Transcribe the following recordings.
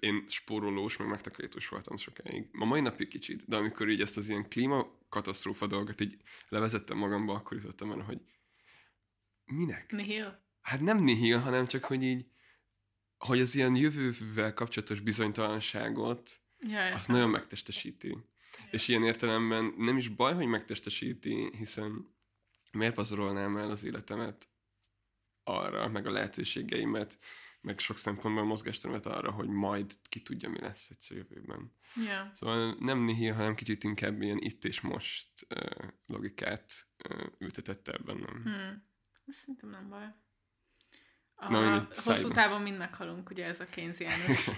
én spórolós, meg megtakarítós voltam sokáig. Ma mai napig kicsit, de amikor így ezt az ilyen klímakatasztrófa dolgot így levezettem magamba, akkor jutottam el, hogy minek? Nihil? Hát nem nihil, hanem csak, hogy így, hogy az ilyen jövővel kapcsolatos bizonytalanságot, ja, azt nagyon megtestesíti. Ja. És ilyen értelemben nem is baj, hogy megtestesíti, hiszen miért pazarolnám el az életemet arra, meg a lehetőségeimet, meg sok szempontból mozgásterület arra, hogy majd ki tudja, mi lesz egyszer jövőben. Yeah. Szóval nem nihil, hanem kicsit inkább ilyen itt és most logikát ültetett el bennem. Szerintem nem baj. A hosszú távon mind meghalunk, ugye ez a keynesiánus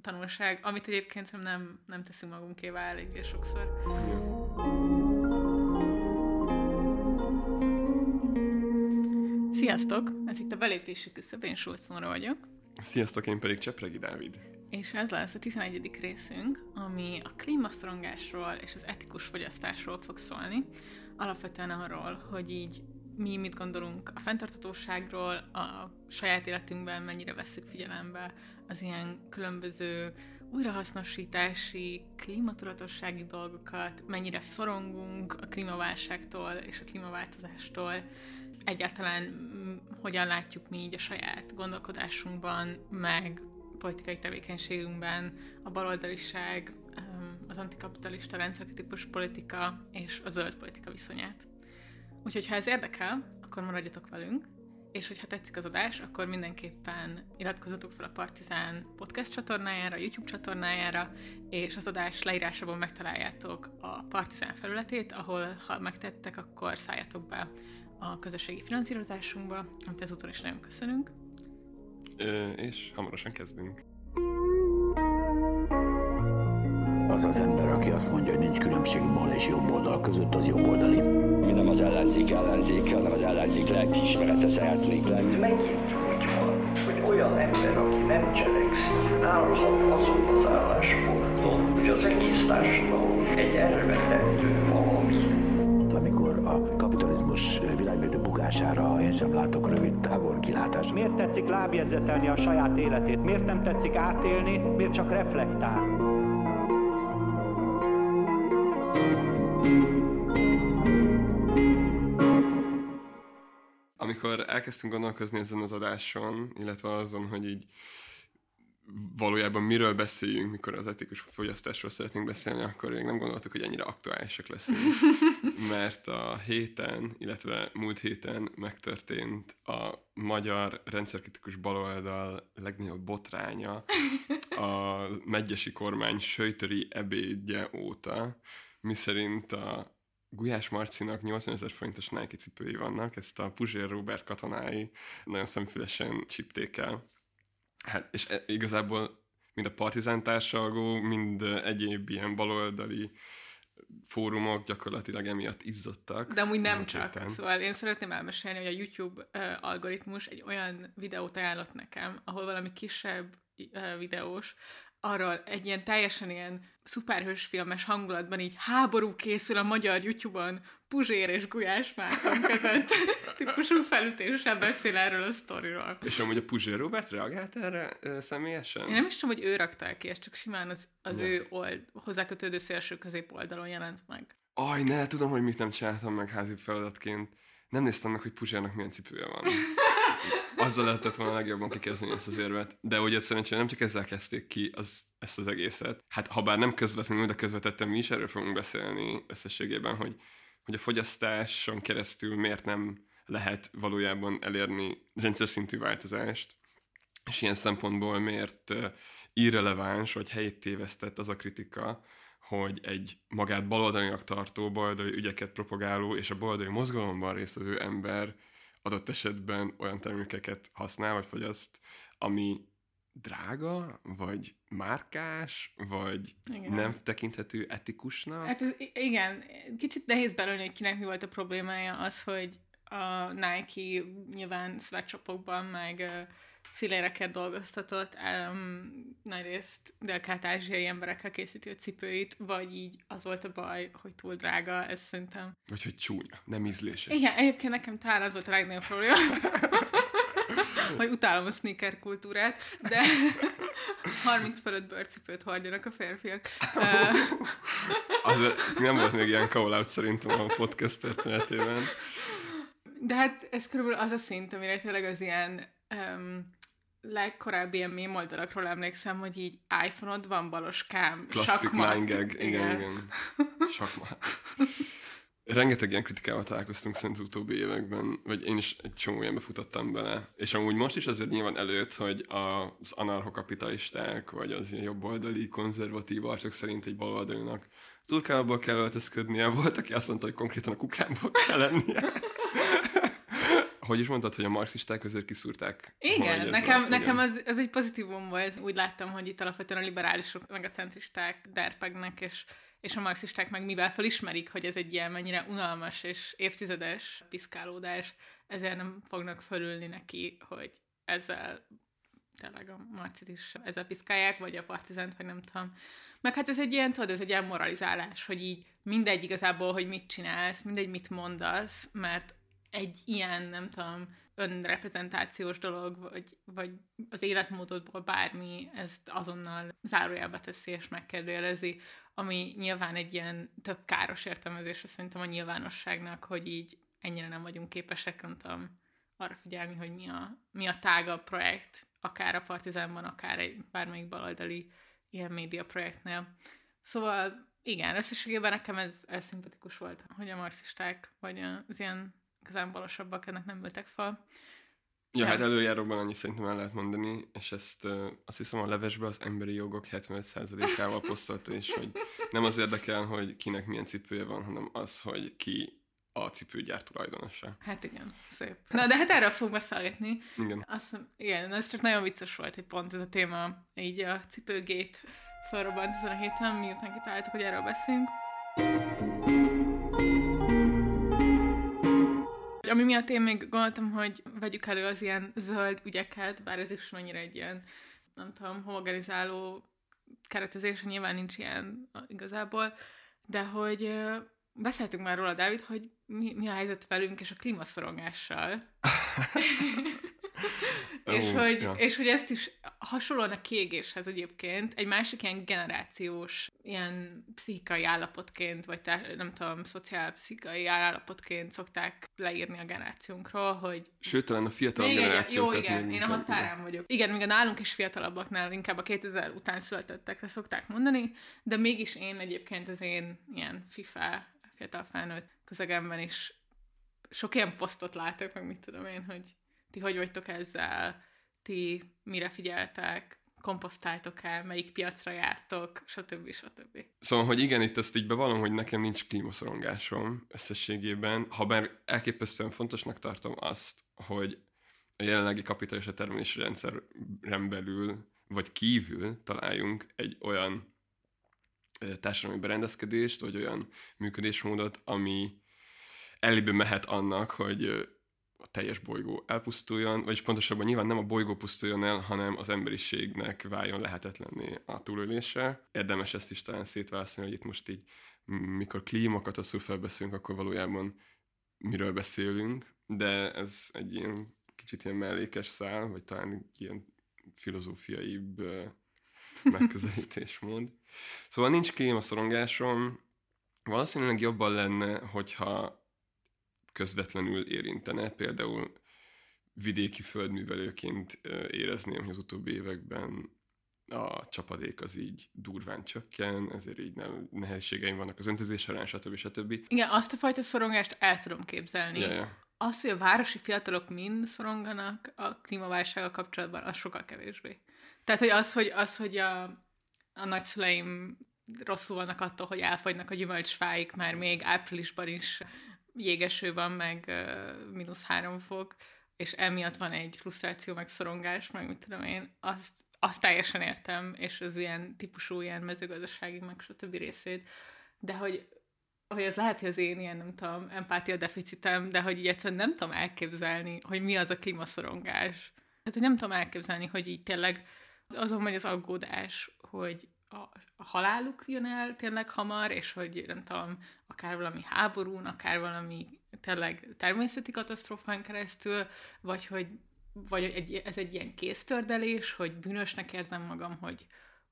tanulság, amit egyébként nem teszünk magunkévá eléggé sokszor. Yeah. Sziasztok! Ez itt a Belépési küszöb, én Schulzomra vagyok. Sziasztok, én pedig Csepregi Dávid. És ez lesz a 11. részünk, ami a klímaszorongásról és az etikus fogyasztásról fog szólni. Alapvetően arról, hogy így mi mit gondolunk a fenntarthatóságról, a saját életünkben mennyire vesszük figyelembe az ilyen különböző újrahasznosítási, klímatudatossági dolgokat, mennyire szorongunk a klímaválságtól és a klímaváltozástól, egyáltalán hogyan látjuk mi így a saját gondolkodásunkban, meg politikai tevékenységünkben a baloldaliság, az antikapitalista rendszerkritikus politika és a zöld politika viszonyát. Úgyhogy ha ez érdekel, akkor maradjatok velünk, és hogyha tetszik az adás, akkor mindenképpen iratkozzatok fel a Partizán podcast csatornájára, a YouTube csatornájára, és az adás leírásában megtaláljátok a Partizán felületét, ahol ha megtettek, akkor szálljatok be a közösségi finanszírozásunkba, amit ezúton is nagyon köszönünk. És hamarosan kezdünk. Az az ember, aki azt mondja, hogy nincs különbség bal és jobb oldal között, az jobb oldali. Mi nem az ellenzék, hanem az ellenzék lelkiismerete szeretnék lenni. Megint úgy van, hogy olyan ember, aki nem cselekszik, állhat azon az állásponton, hogy az egész társadalom egy elvetendő valami. Amikor a kapitalizmus világbérdő bukására én sem látok rövid távol kilátást. Miért tetszik lábjegyzetelni a saját életét? Miért nem tetszik átélni? Miért csak reflektál? Amikor elkezdtünk gondolkozni ezen az adáson, illetve azon, hogy így valójában miről beszéljünk, mikor az etikus fogyasztásról szeretnénk beszélni, akkor még nem gondoltuk, hogy ennyire aktuálisak leszünk. Mert a héten, illetve múlt héten megtörtént a magyar rendszerkritikus baloldal legnagyobb botránya a megyesi kormány söjtöri ebédje óta, miszerint a Gulyás Marcinak 80 000 forintos Nike cipői vannak, ezt a Puzsér Róbert katonái nagyon szemfülesen csipték el. Hát, és igazából mind a Partizán társalgó, mind egyéb ilyen baloldali fórumok gyakorlatilag emiatt izzadtak. De amúgy nem csak. Héten. Szóval én szeretném elmesélni, hogy a YouTube algoritmus egy olyan videót ajánlott nekem, ahol valami kisebb videós, arról egy ilyen teljesen ilyen szuperhősfilmes hangulatban így háború készül a magyar YouTube-on Puzsér és Gulyás Márton között típusú felütéssel beszél erről a sztoriról. És amúgy a Puzsér Róbert reagált erre személyesen? Én nem is tudom, hogy ő rakta ki, ez csak simán az ő hozzákötődő szélső közép oldalon jelent meg. Aj, ne, tudom, hogy mit nem csináltam meg házi feladatként. Nem néztem meg, hogy Puzsérnak milyen cipője van. Azzal lehetett volna legjobban kikezdeni ezt az érvet. De ugye szerencsére nem csak ezzel kezdték ki ezt az egészet. Hát ha bár nem közvetlenül, de közvetettem, mi is erről fogunk beszélni összességében, hogy a fogyasztáson keresztül miért nem lehet valójában elérni rendszer szintű változást, és ilyen szempontból miért irreleváns, vagy helyét tévesztett az a kritika, hogy egy magát baloldalinak tartó, baloldali ügyeket propagáló és a baloldali mozgalomban résztvevő ember adott esetben olyan termékeket használ, vagy fogyaszt, ami drága, vagy márkás, vagy igen. Nem tekinthető etikusnak. Hát ez, igen, kicsit nehéz belőni, hogy kinek mi volt a problémája az, hogy a Nike nyilván sweatshopokban, meg filéreket dolgoztatott, nagyrészt délkelet-ázsiai emberekkel készíti a cipőit, vagy így az volt a baj, hogy túl drága, ez szerintem. Vagy hogy csúnya, nem ízléses. Igen, egyébként nekem talán az volt a legnagyobb probléma. Majd utálom a sneaker kultúrát, de 30 fölött bőrcipőt hordjanak a férfiak. Az nem volt még ilyen call-out szerintem a podcast történetében. De hát ez körülbelül az a szint, amire tényleg az ilyen legkorábbi ilyen mém oldalakról emlékszem, hogy így iPhone-od van baloskám. Klasszik mindgag. Igen. Sakmat. Rengeteg ilyen kritikával találkoztunk szerintem az utóbbi években, vagy én is egy csomó ilyenbe futottam bele. És amúgy most is azért nyilván előtt, hogy az anarchokapitalisták, vagy az ilyen jobboldali, konzervatív arcok szerint egy baloldalinak turkából kell öltözködnie, volt, aki azt mondta, hogy konkrétan a kukámból kell lennie. Hogy is mondtad, hogy a marxisták azért kiszúrták? Igen, nekem az egy pozitívum volt. Úgy láttam, hogy itt alapvetően a liberálisok, meg a centristák derpegnek, és a marxisták meg mivel felismerik, hogy ez egy ilyen mennyire unalmas és évtizedes piszkálódás, ezért nem fognak fölülni neki, hogy ezzel tényleg a marxit is ezzel piszkálják, vagy a partizánt, vagy nem tudom. Meg hát ez egy ilyen, tudod, ez egy ilyen moralizálás, hogy így mindegy igazából, hogy mit csinálsz, mindegy, mit mondasz, mert egy ilyen, nem tudom, önreprezentációs dolog, vagy az életmódodból bármi, ezt azonnal zárójelbe teszi és megkérdőjelezi, ami nyilván egy ilyen tök káros értelmezés, szerintem a nyilvánosságnak, hogy így ennyire nem vagyunk képesek, nem tudom, arra figyelni, hogy mi a tágabb projekt, akár a Partizánban, akár egy bármelyik baloldali ilyen média projektnél. Szóval igen, összességében nekem ez szimpatikus volt, hogy a marxisták, vagy az ilyen igazán balosabbak ennek nem ültek fel. Ja, hát előjáróban annyi szerintem el lehet mondani, és ezt azt hiszem a levesbe az emberi jogok 75%-ával posztolta, és hogy nem az érdekel, hogy kinek milyen cipője van, hanem az, hogy ki a cipőgyár tulajdonosa. Hát igen, szép. Na, de hát erről fogunk beszélgetni. Igen. Igen, ez csak nagyon vicces volt, hogy pont ez a téma, így a cipőgate felrobbant ezen a héten, miután kitaláltuk, hogy erről beszélünk. Ami miatt én még gondoltam, hogy vegyük elő az ilyen zöld ügyeket, bár ez is mennyire egy ilyen, nem tudom, organizáló keretezés, nyilván nincs ilyen igazából, de hogy beszéltünk már róla, Dávid, hogy mi a helyzet velünk és a klímaszorongással. és hogy ezt is hasonlóan a kiégéshez egyébként egy másik ilyen generációs, ilyen pszichikai állapotként, vagy nem tudom, szociálpszichikai állapotként szokták leírni a generációnkról, hogy... Sőt, talán a fiatal generációkat... Jó, igen, én a határán vagyok. Igen, még a nálunk is fiatalabbaknál inkább a 2000 után születettekre szokták mondani, de mégis én egyébként az én ilyen fiatal felnőtt közegemben is sok ilyen posztot látok, meg mit tudom én, hogy ti hogy vagytok ezzel, ti mire figyeltek, komposztáltok el, melyik piacra jártok, stb. Szóval, hogy igen, itt azt így bevallom, hogy nekem nincs klímaszorongásom összességében, habár elképesztően fontosnak tartom azt, hogy a jelenlegi kapitalista termelési rendszeren belül, vagy kívül találjunk egy olyan társadalmi berendezkedést, vagy olyan működésmódot, ami elébe mehet annak, hogy a teljes bolygó elpusztuljon, vagyis pontosabban nyilván nem a bolygó pusztuljon el, hanem az emberiségnek váljon lehetetlenné a túlélése. Érdemes ezt is talán szétválasztani, hogy itt most így, mikor klímakatasztrófáról beszélünk, akkor valójában miről beszélünk, de ez egy ilyen kicsit ilyen mellékes szál, vagy talán egy ilyen filozófiaibb megközelítésmód. Szóval nincs klímaszorongásom, valószínűleg jobban lenne, hogyha közvetlenül érintene. Például vidéki földművelőként érezném, hogy az utóbbi években a csapadék az így durván csökken, ezért így nehézségeim vannak az öntözés során, stb. Igen, azt a fajta szorongást el tudom képzelni. Ja. Az, hogy a városi fiatalok mind szoronganak a klímaválsággal kapcsolatban, az sokkal kevésbé. Tehát, hogy az, hogy a nagyszüleim rosszul vannak attól, hogy elfagynak a gyümölcsfáik, már még áprilisban is jégeső van, meg -3 fok, és emiatt van egy frusztráció, meg szorongás, meg mit tudom én, azt teljesen értem, és az ilyen típusú, ilyen mezőgazdasági, meg stb. Részét, de hogy ez lehet, hogy az én ilyen, nem tudom, empátia deficitem, de hogy így egyszerűen nem tudom elképzelni, hogy mi az a klímaszorongás. Tehát, hogy nem tudom elképzelni, hogy így tényleg azon megy az aggódás, hogy a haláluk jön el tényleg hamar, és hogy nem tudom, akár valami háborún, akár valami tényleg természeti katasztrófán keresztül, vagy hogy vagy ez egy ilyen kéztördelés, hogy bűnösnek érzem magam,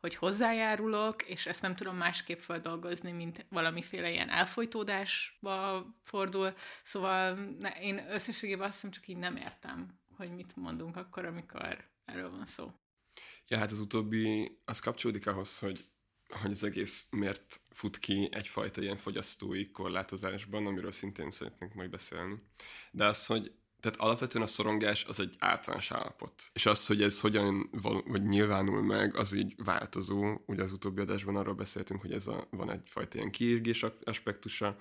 hogy hozzájárulok, és ezt nem tudom másképp feldolgozni, mint valamiféle ilyen elfojtódásba fordul. Szóval én összességében azt hiszem, csak így nem értem, hogy mit mondunk akkor, amikor erről van szó. Ja, hát az utóbbi, az kapcsolódik ahhoz, hogy az egész miért fut ki egyfajta ilyen fogyasztói korlátozásban, amiről szintén szeretnénk majd beszélni. De az, hogy tehát alapvetően a szorongás az egy általános állapot. És az, hogy ez hogyan vagy nyilvánul meg, az így változó. Ugye az utóbbi adásban arról beszéltünk, hogy ez van egyfajta ilyen kiírgés aspektusa,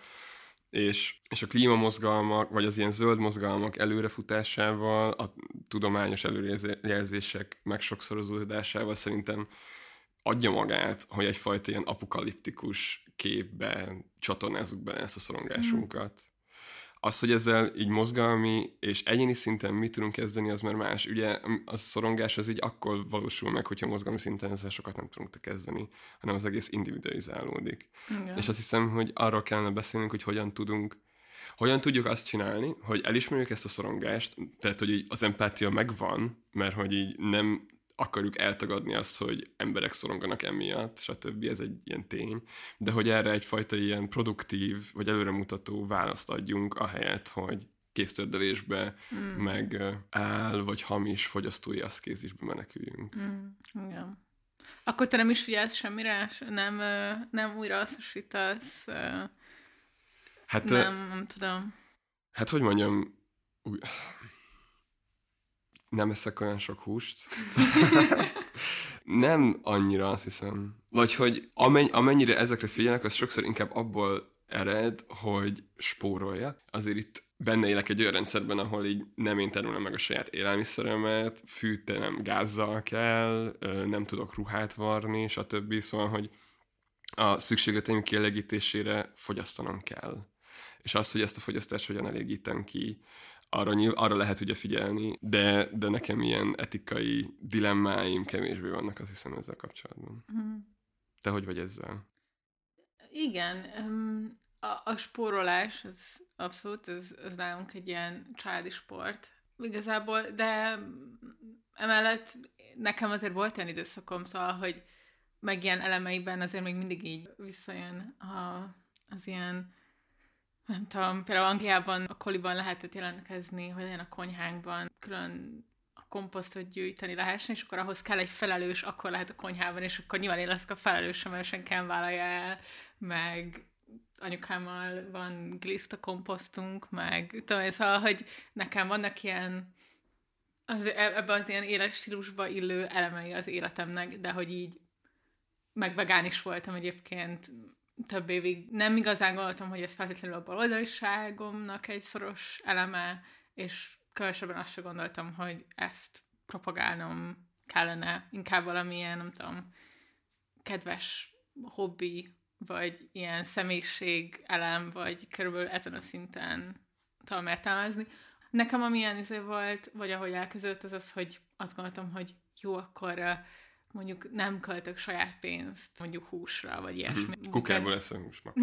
és a klímamozgalmak, vagy az ilyen zöld mozgalmak előrefutásával, a tudományos előrejelzések megsokszorozódásával szerintem adja magát, hogy egyfajta ilyen apokaliptikus képben csatornázzuk bele ezt a szorongásunkat. Az, hogy ezzel így mozgalmi és egyéni szinten mit tudunk kezdeni, az már más. Ugye a szorongás az így akkor valósul meg, hogyha mozgalmi szinten ezzel sokat nem tudunk kezdeni, hanem az egész individualizálódik. Igen. És azt hiszem, hogy arról kellene beszélnünk, hogy hogyan tudjuk azt csinálni, hogy elismerjük ezt a szorongást, tehát hogy az empátia megvan, mert hogy így nem akarjuk eltagadni azt, hogy emberek szoronganak emiatt, stb. Ez egy ilyen tény. De hogy erre egyfajta ilyen produktív, vagy előremutató választ adjunk, ahelyett, hogy kéztördelésbe, meg áll, vagy hamis fogyasztói aszkézisbe meneküljünk. Igen. Akkor te nem is figyelsz semmire? Nem újrahasznosítasz? Hát, nem tudom. Hát, hogy mondjam... Nem eszek olyan sok húst. Nem annyira, azt hiszem. Vagy hogy amennyire ezekre figyelnek, az sokszor inkább abból ered, hogy spóroljak. Azért itt benne élek egy olyan rendszerben, ahol így nem én termelem meg a saját élelmiszeremet, fűtenem gázzal kell, nem tudok ruhát varni, stb. Szóval, hogy a szükségleteim kielégítésére fogyasztanom kell. És az, hogy ezt a fogyasztást hogyan elégítem ki, arra lehet ugye figyelni, de nekem ilyen etikai dilemmáim kevésbé vannak, azt hiszem, ezzel kapcsolatban. Te hogy vagy ezzel? Igen, a spórolás, az abszolút, az nálunk egy ilyen családi sport igazából, de emellett nekem azért volt olyan időszakom, szóval, hogy meg ilyen elemeiben azért még mindig így visszajön az ilyen, nem tudom, például Angliában a koliban lehetett jelentkezni, hogy olyan a konyhánkban külön a komposztot gyűjteni lehessen, és akkor ahhoz kell egy felelős, akkor lehet a konyhában, és akkor nyilván én leszek a felelősem, mert senki vállalja el, meg anyukámmal van gliszta komposztunk, meg tudom, szóval, hogy nekem vannak ilyen, ebben az ilyen éles stílusba illő elemei az életemnek, de hogy így meg vegán is voltam egyébként, több évig nem igazán gondoltam, hogy ez feltétlenül a baloldaliságomnak egy szoros eleme, és különösebben azt sem gondoltam, hogy ezt propagálnom kellene. Inkább valamilyen, nem tudom, kedves hobbi, vagy ilyen személyiség elem, vagy körülbelül ezen a szinten tudom értelmezni. Nekem amilyen volt, vagy ahogy elkezdődött, az az, hogy azt gondoltam, hogy jó, akkor mondjuk nem költök saját pénzt, mondjuk húsra, vagy ilyesmi. Kukából eszem húsnak.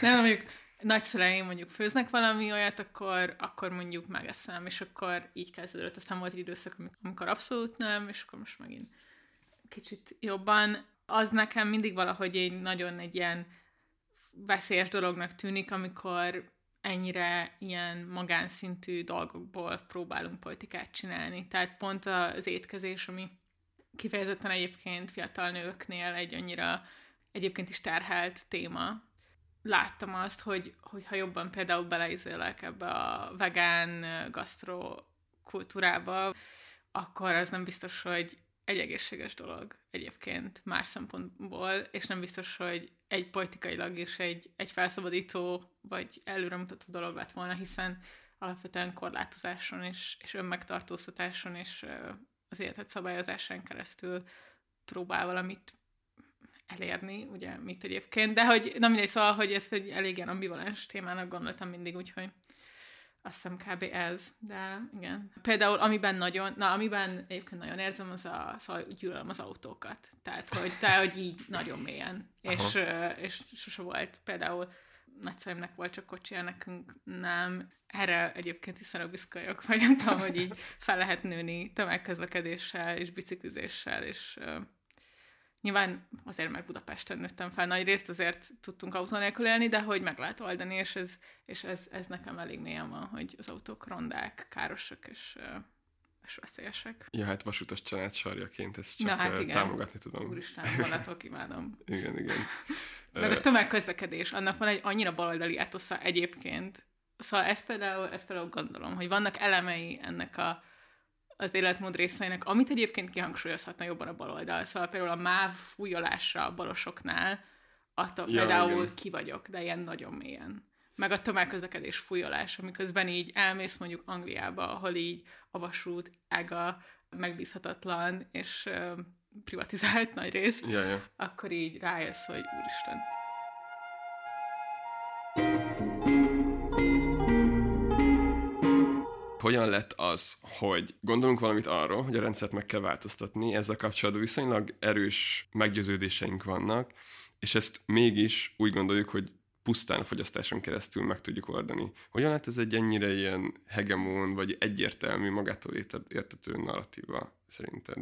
Nem, mondjuk nagyszüleim mondjuk főznek valami olyat, akkor mondjuk megeszem, és akkor így kezdődött. Aztán volt egy időszak, amikor abszolút nem, és akkor most megint kicsit jobban. Az nekem mindig valahogy egy nagyon egy ilyen veszélyes dolognak tűnik, amikor ennyire ilyen magánszintű dolgokból próbálunk politikát csinálni. Tehát pont az étkezés, ami kifejezetten egyébként fiatal nőknél egy annyira egyébként is terhelt téma. Láttam azt, hogy ha jobban például beleizélek ebbe a vegán gasztró kultúrába, akkor az nem biztos, hogy egy egészséges dolog egyébként más szempontból, és nem biztos, hogy egy politikailag is egy felszabadító vagy előremutató dolog lett volna, hiszen alapvetően korlátozáson és önmegtartóztatáson és az életet szabályozásán keresztül próbál valamit elérni, ugye, mit egyébként, de hogy, na mindegy, szóval, hogy ez egy elég ilyen ambivalens témának gondoltam mindig, úgyhogy azt hiszem kb. Ez, de igen. Például, amiben egyébként nagyon érzem, szóval gyűlölöm az autókat. Tehát, hogy így nagyon mélyen. És sose volt például nagyszüleimnek volt csak kocsija, nekünk nem. Erre egyébként iszonyú büszkajok vagyok, hogy így fel lehet nőni tömegközlekedéssel és biciklizéssel, és nyilván azért, mert Budapesten nőttem fel nagy részt, azért tudtunk autó nélkül élni, de hogy meg lehet oldani, és ez nekem elég mélyen van, hogy az autók rondák, károsak és veszélyesek. Ja, hát vasutas család sarjaként ezt csak támogatni tudom. Úristen, vonatok, imádom. Igen. Meg a tömegközlekedés, annak van egy annyira baloldali etosza egyébként. Szóval ezt például gondolom, hogy vannak elemei ennek az életmód részeinek, amit egyébként kihangsúlyozhatna jobban a baloldal. Szóval például a MÁV fújolásra a balosoknál, attól például igen. Ki vagyok, de ilyen nagyon mélyen. Meg a tömegközlekedés fújolás, amiközben így elmész mondjuk Angliába, ahol így a vasút ága megbízhatatlan, és privatizált nagy rész, akkor így rájössz, hogy úristen. Hogyan lett az, hogy gondolunk valamit arról, hogy a rendszert meg kell változtatni, ezzel kapcsolatban viszonylag erős meggyőződéseink vannak, és ezt mégis úgy gondoljuk, hogy pusztán a fogyasztáson keresztül meg tudjuk oldani. Hogyan lett ez egy ennyire ilyen hegemon, vagy egyértelmű, magától értető narratíva szerinted?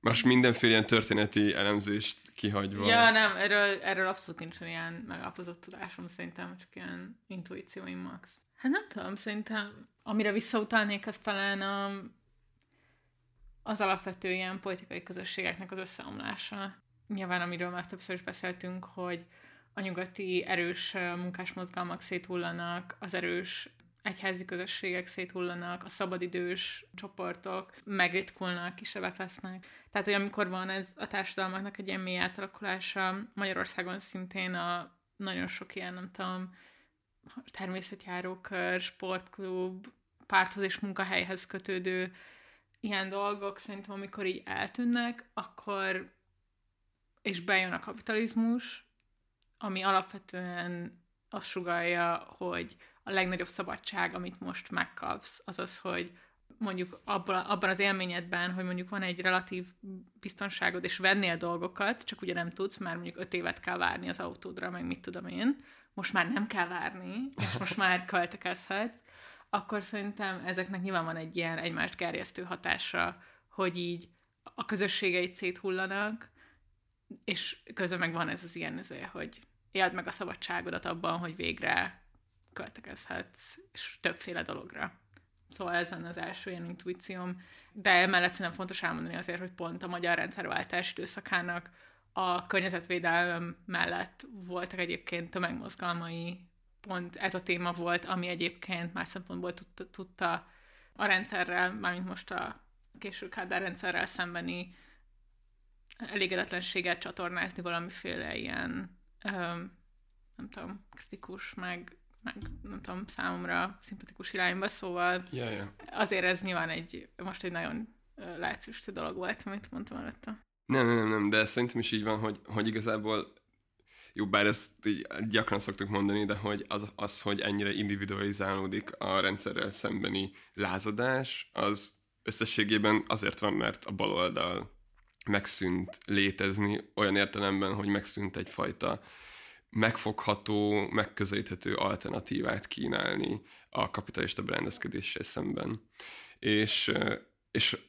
Most mindenféle ilyen történeti elemzést kihagyva. Ja, nem, erről abszolút nincsen ilyen megállapozott tudásom, szerintem csak ilyen intuícióim max. Hát nem tudom, szerintem amire visszautalnék, az talán az alapvető ilyen politikai közösségeknek az összeomlása. Nyilván, amiről már többször is beszéltünk, hogy a nyugati erős munkásmozgalmak széthullanak, az erős egyházi közösségek széthullanak, a szabadidős csoportok megritkulnak, kisebbek lesznek. Tehát, hogy amikor van ez a társadalmaknak egy ilyen mély átalakulása, Magyarországon szintén a nagyon sok ilyen, nem tudom, természetjárókör, sportklub, párthoz és munkahelyhez kötődő ilyen dolgok, szerintem amikor így eltűnnek, akkor és bejön a kapitalizmus, ami alapvetően azt sugallja, hogy a legnagyobb szabadság, amit most megkapsz, az az, hogy mondjuk abban az élményedben, hogy mondjuk van egy relatív biztonságod, és vennél dolgokat, csak ugye nem tudsz, már mondjuk 5 évet kell várni az autódra, meg mit tudom én, most már nem kell várni, és most már költekezhetsz, akkor szerintem ezeknek nyilván van egy ilyen egymást gerjesztő hatása, hogy így a közösségeit széthullanak, és közben meg van ez az ilyen, hogy éld meg a szabadságodat abban, hogy végre költekezhetsz, és többféle dologra. Szóval ez lenne az első ilyen intuícióm, de emellett szerintem fontos elmondani azért, hogy pont a magyar rendszerváltás időszakának a környezetvédelem mellett voltak egyébként tömegmozgalmai, pont ez a téma volt, ami egyébként más szempontból tudta a rendszerrel, mármint most a késő Kádár rendszerrel szembeni elégedetlenséget csatornázni valamiféle ilyen, nem tudom, kritikus, meg nem tudom, számomra szimpatikus irányba, szóval azért ez nyilván most egy nagyon látszisztű dolog volt, amit mondtam előtte. Nem, de szerintem is így van, hogy igazából, jó, bár ezt gyakran szoktuk mondani, de hogy az, hogy ennyire individualizálódik a rendszerrel szembeni lázadás, az összességében azért van, mert a baloldal megszűnt létezni olyan értelemben, hogy megszűnt egyfajta megfogható, megközelíthető alternatívát kínálni a kapitalista berendezkedéssel szemben. És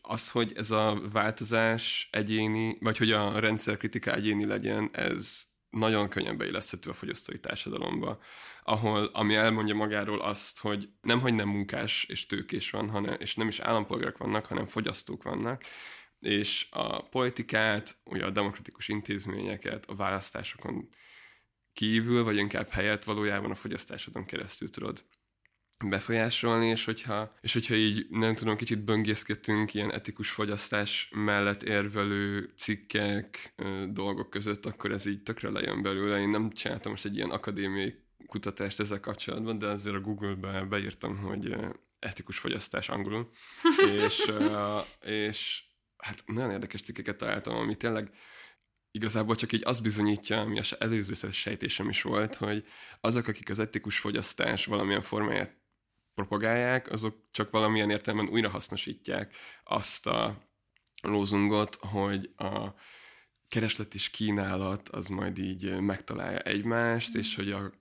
az, hogy ez a változás egyéni, vagy hogy a rendszerkritika egyéni legyen, ez nagyon könnyen beilleszthető a fogyasztói társadalomba, ahol, ami elmondja magáról azt, hogy nem munkás és tőkés van, és nem is állampolgárok vannak, hanem fogyasztók vannak, és a politikát, ugye a demokratikus intézményeket a választásokon kívül, vagy inkább helyett valójában a fogyasztásodon keresztül tudod befolyásolni, és hogyha így, nem tudom, kicsit böngészkedtünk ilyen etikus fogyasztás mellett érvelő cikkek, dolgok között, akkor ez így tökre lejön belőle. Én nem csináltam most egy ilyen akadémiai kutatást ezzel kapcsolatban, de azért a Google-be beírtam, hogy etikus fogyasztás angolul, és hát nagyon érdekes cikkeket találtam, ami tényleg igazából csak így azt bizonyítja, ami az előző sejtésem is volt, hogy azok, akik az etikus fogyasztás valamilyen formáját propagálják, azok csak valamilyen értelemben újrahasznosítják azt a lózungot, hogy a kereslet és kínálat az majd így megtalálja egymást,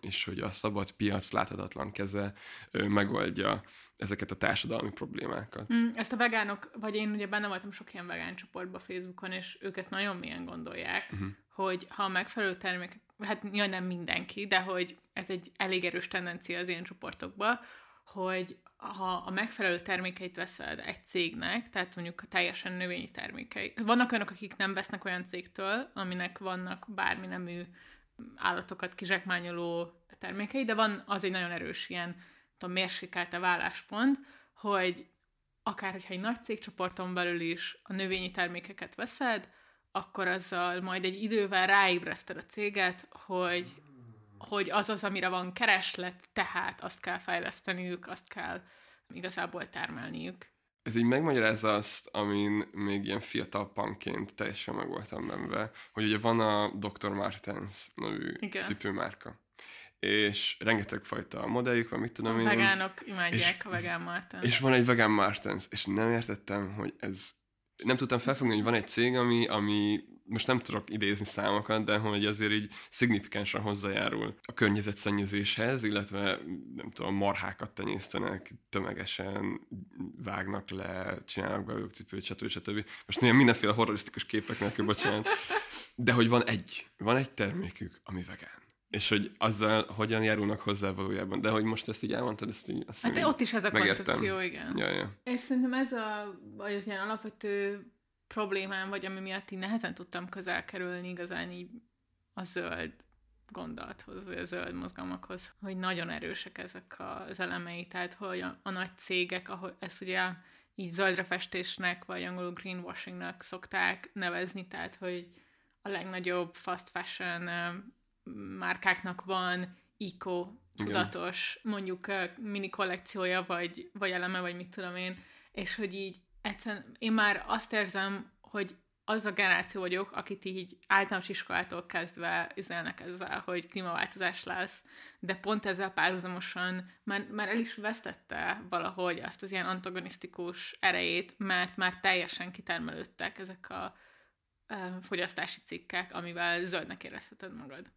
és hogy a szabad piac láthatatlan keze megoldja ezeket a társadalmi problémákat. Ezt a vegánok, vagy én ugye benne voltam sok ilyen vegán csoportban Facebookon, és ők ezt nagyon mélyen gondolják, hogy ha a megfelelő termékek, hát jaj, nem mindenki, de hogy ez egy elég erős tendencia az ilyen csoportokban, hogy ha a megfelelő termékeit veszel egy cégnek, tehát mondjuk a teljesen növényi termékei. Vannak olyanok, akik nem vesznek olyan cégtől, aminek vannak bármi nemű állatokat kizsákmányoló termékei, de van az egy nagyon erős ilyen mérsékelt váláspont, hogy akár, hogyha egy nagy cégcsoporton belül is a növényi termékeket veszed, akkor azzal majd egy idővel ráébreszted a céget, hogy az az, amire van kereslet, tehát azt kell fejleszteniük, azt kell igazából termelniük. Ez így megmagyarázza azt, amin még ilyen fiatal punkként teljesen meg voltam benve, hogy ugye van a Dr. Martens nevű cipőmárka, és rengeteg fajta modelljük van, mit tudom én. A vegánok imádják a vegán Martens. És van egy vegán Martens, és nem értettem, hogy ez... Nem tudtam felfogni, hogy van egy cég, ami most nem tudok idézni számokat, de hogy azért így szignifikánsan hozzájárul a környezetszennyezéshez, illetve nem tudom, marhákat tenyésztenek, tömegesen vágnak le, csinálnak belőlük cipőt, stb. Most néha mindenféle horrorisztikus képek nélkül, bocsánat. De hogy van egy termékük, ami vegán. És hogy azzal hogyan járulnak hozzá valójában. De hogy most ezt így elmondtad, ezt így azt hát ott is ez a koncepció, igen. Ja. És szerintem ez az ilyen alapvető problémám, vagy ami miatt így nehezen tudtam közel kerülni igazán így a zöld gondolathoz, vagy a zöld mozgalmakhoz, hogy nagyon erősek ezek az elemei, tehát hogy a nagy cégek, ahol ezt ugye így zöldre festésnek, vagy angolul greenwashingnak szokták nevezni, tehát hogy a legnagyobb fast fashion márkáknak van eco tudatos, mondjuk mini kollekciója, vagy eleme, vagy mit tudom én, és hogy így egyszerűen én már azt érzem, hogy az a generáció vagyok, akit így általános iskolától kezdve üzelnek ezzel, hogy klímaváltozás lesz, de pont ezzel párhuzamosan már el is vesztette valahogy azt az ilyen antagonisztikus erejét, mert már teljesen kitermelődtek ezek a fogyasztási cikkek, amivel zöldnek érezheted magad.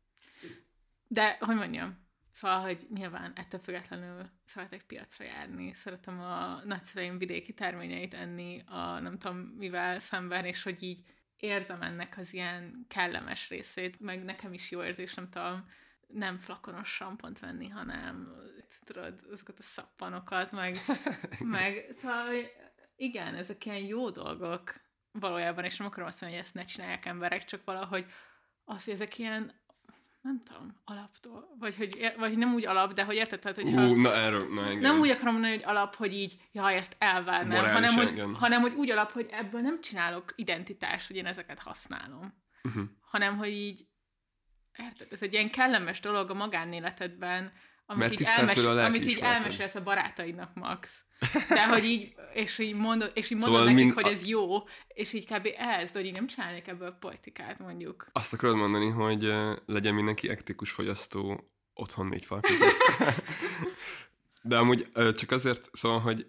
De, hogy mondjam, szóval, hogy nyilván ettől függetlenül szeretek piacra járni, szeretem a nagyszüleim vidéki terményeit enni, a nem tudom mivel szemben, és hogy így érzem ennek az ilyen kellemes részét, meg nekem is jó érzés, nem tudom, nem flakonos sampont venni, hanem tudod, azokat a szappanokat, meg szóval, igen, ezek ilyen jó dolgok valójában, és nem akarom azt mondani, hogy ezt ne csinálják emberek, csak valahogy az, hogy ezek ilyen nem tudom, alaptól. Vagy nem úgy alap, de hogy érted? Tehát, hogyha nem úgy akarom mondani, hogy alap, hogy így, jaj, ezt elvárnám, hanem hogy úgy alap, hogy ebből nem csinálok identitást, hogy én ezeket használom. Hanem, hogy így, érted? Ez egy ilyen kellemes dolog a magánéletedben, amit így elmesélsz a barátaidnak, Max. De hogy így, és így mondod szóval nekik, hogy ez jó, és így kb. Ez, de hogy így nem csinálnék ebből a politikát, mondjuk. Azt akarod mondani, hogy legyen mindenki ektikus fogyasztó otthon 4 fal között. De amúgy csak azért, szóval, hogy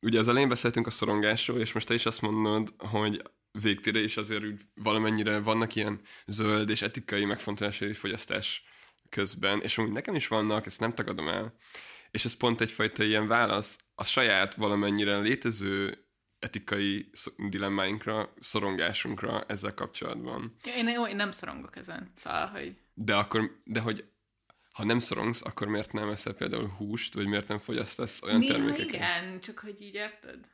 ugye az elején beszéltünk a szorongásról, és most te is azt mondod, hogy végtére is azért valamennyire vannak ilyen zöld és etikai megfontolásai fogyasztás közben, és amúgy nekem is vannak, ezt nem tagadom el, és ez pont egyfajta ilyen válasz a saját valamennyire létező etikai dilemmáinkra, szorongásunkra ezzel kapcsolatban. Én nem szorongok ezen, szóval, hogy... De hogy ha nem szorongsz, akkor miért nem eszel például húst, vagy miért nem fogyasztasz olyan termékeket? Igen, csak hogy így érted.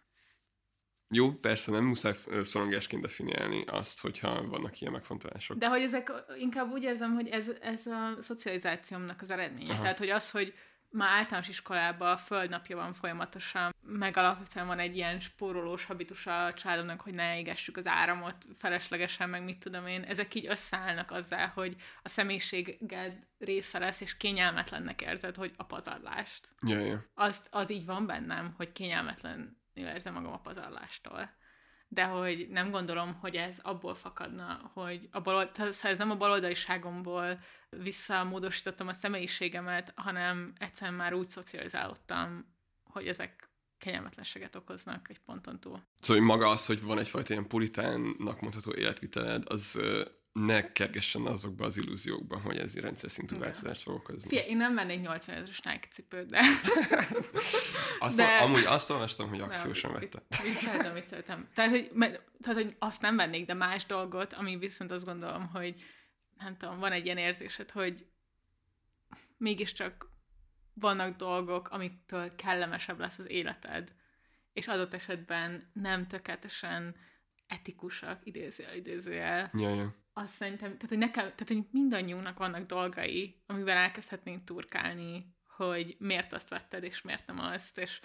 Jó, persze, nem muszáj szorongásként definiálni azt, hogyha vannak ilyen megfontolások. De hogy ezek, inkább úgy érzem, hogy ez a szocializációmnak az eredménye. Aha. Tehát, hogy az, hogy már általános iskolában a földnapja van folyamatosan, meg alapvetően van egy ilyen spórolós habitus a családomnak, hogy ne égessük az áramot feleslegesen, meg mit tudom én. Ezek így összeállnak azzal, hogy a személyiséged része lesz, és kényelmetlennek érzed, hogy a pazarlást. Yeah. Az így van bennem, hogy kényelmetlen érzem magam a pazarlástól. De hogy nem gondolom, hogy ez abból fakadna, hogy ez nem a baloldaliságomból visszamódosítottam a személyiségemet, hanem egyszerűen már úgy szocializálódtam, hogy ezek kényelmetlenséget okoznak egy ponton túl. Szóval maga az, hogy van egyfajta ilyen puritánnak mondható életviteled, az ne kergessen azokba az illúziókban, hogy ez rendszer szintű változást fog okozni. Fia, én nem vennék 80 000-es Nike cipőt, de... Amúgy azt olvastam, hogy akciósan vettem. Visszahetem, tehát, hogy azt nem vennék, de más dolgot, ami viszont azt gondolom, hogy nem tudom, van egy ilyen érzésed, hogy mégiscsak vannak dolgok, amiktől kellemesebb lesz az életed, és adott esetben nem tökéletesen etikusak, idézőjel. Jajjaj. Azt szerintem, tehát, hogy mindannyiunknak vannak dolgai, amivel elkezdhetnénk turkálni, hogy miért azt vetted, és miért nem azt, és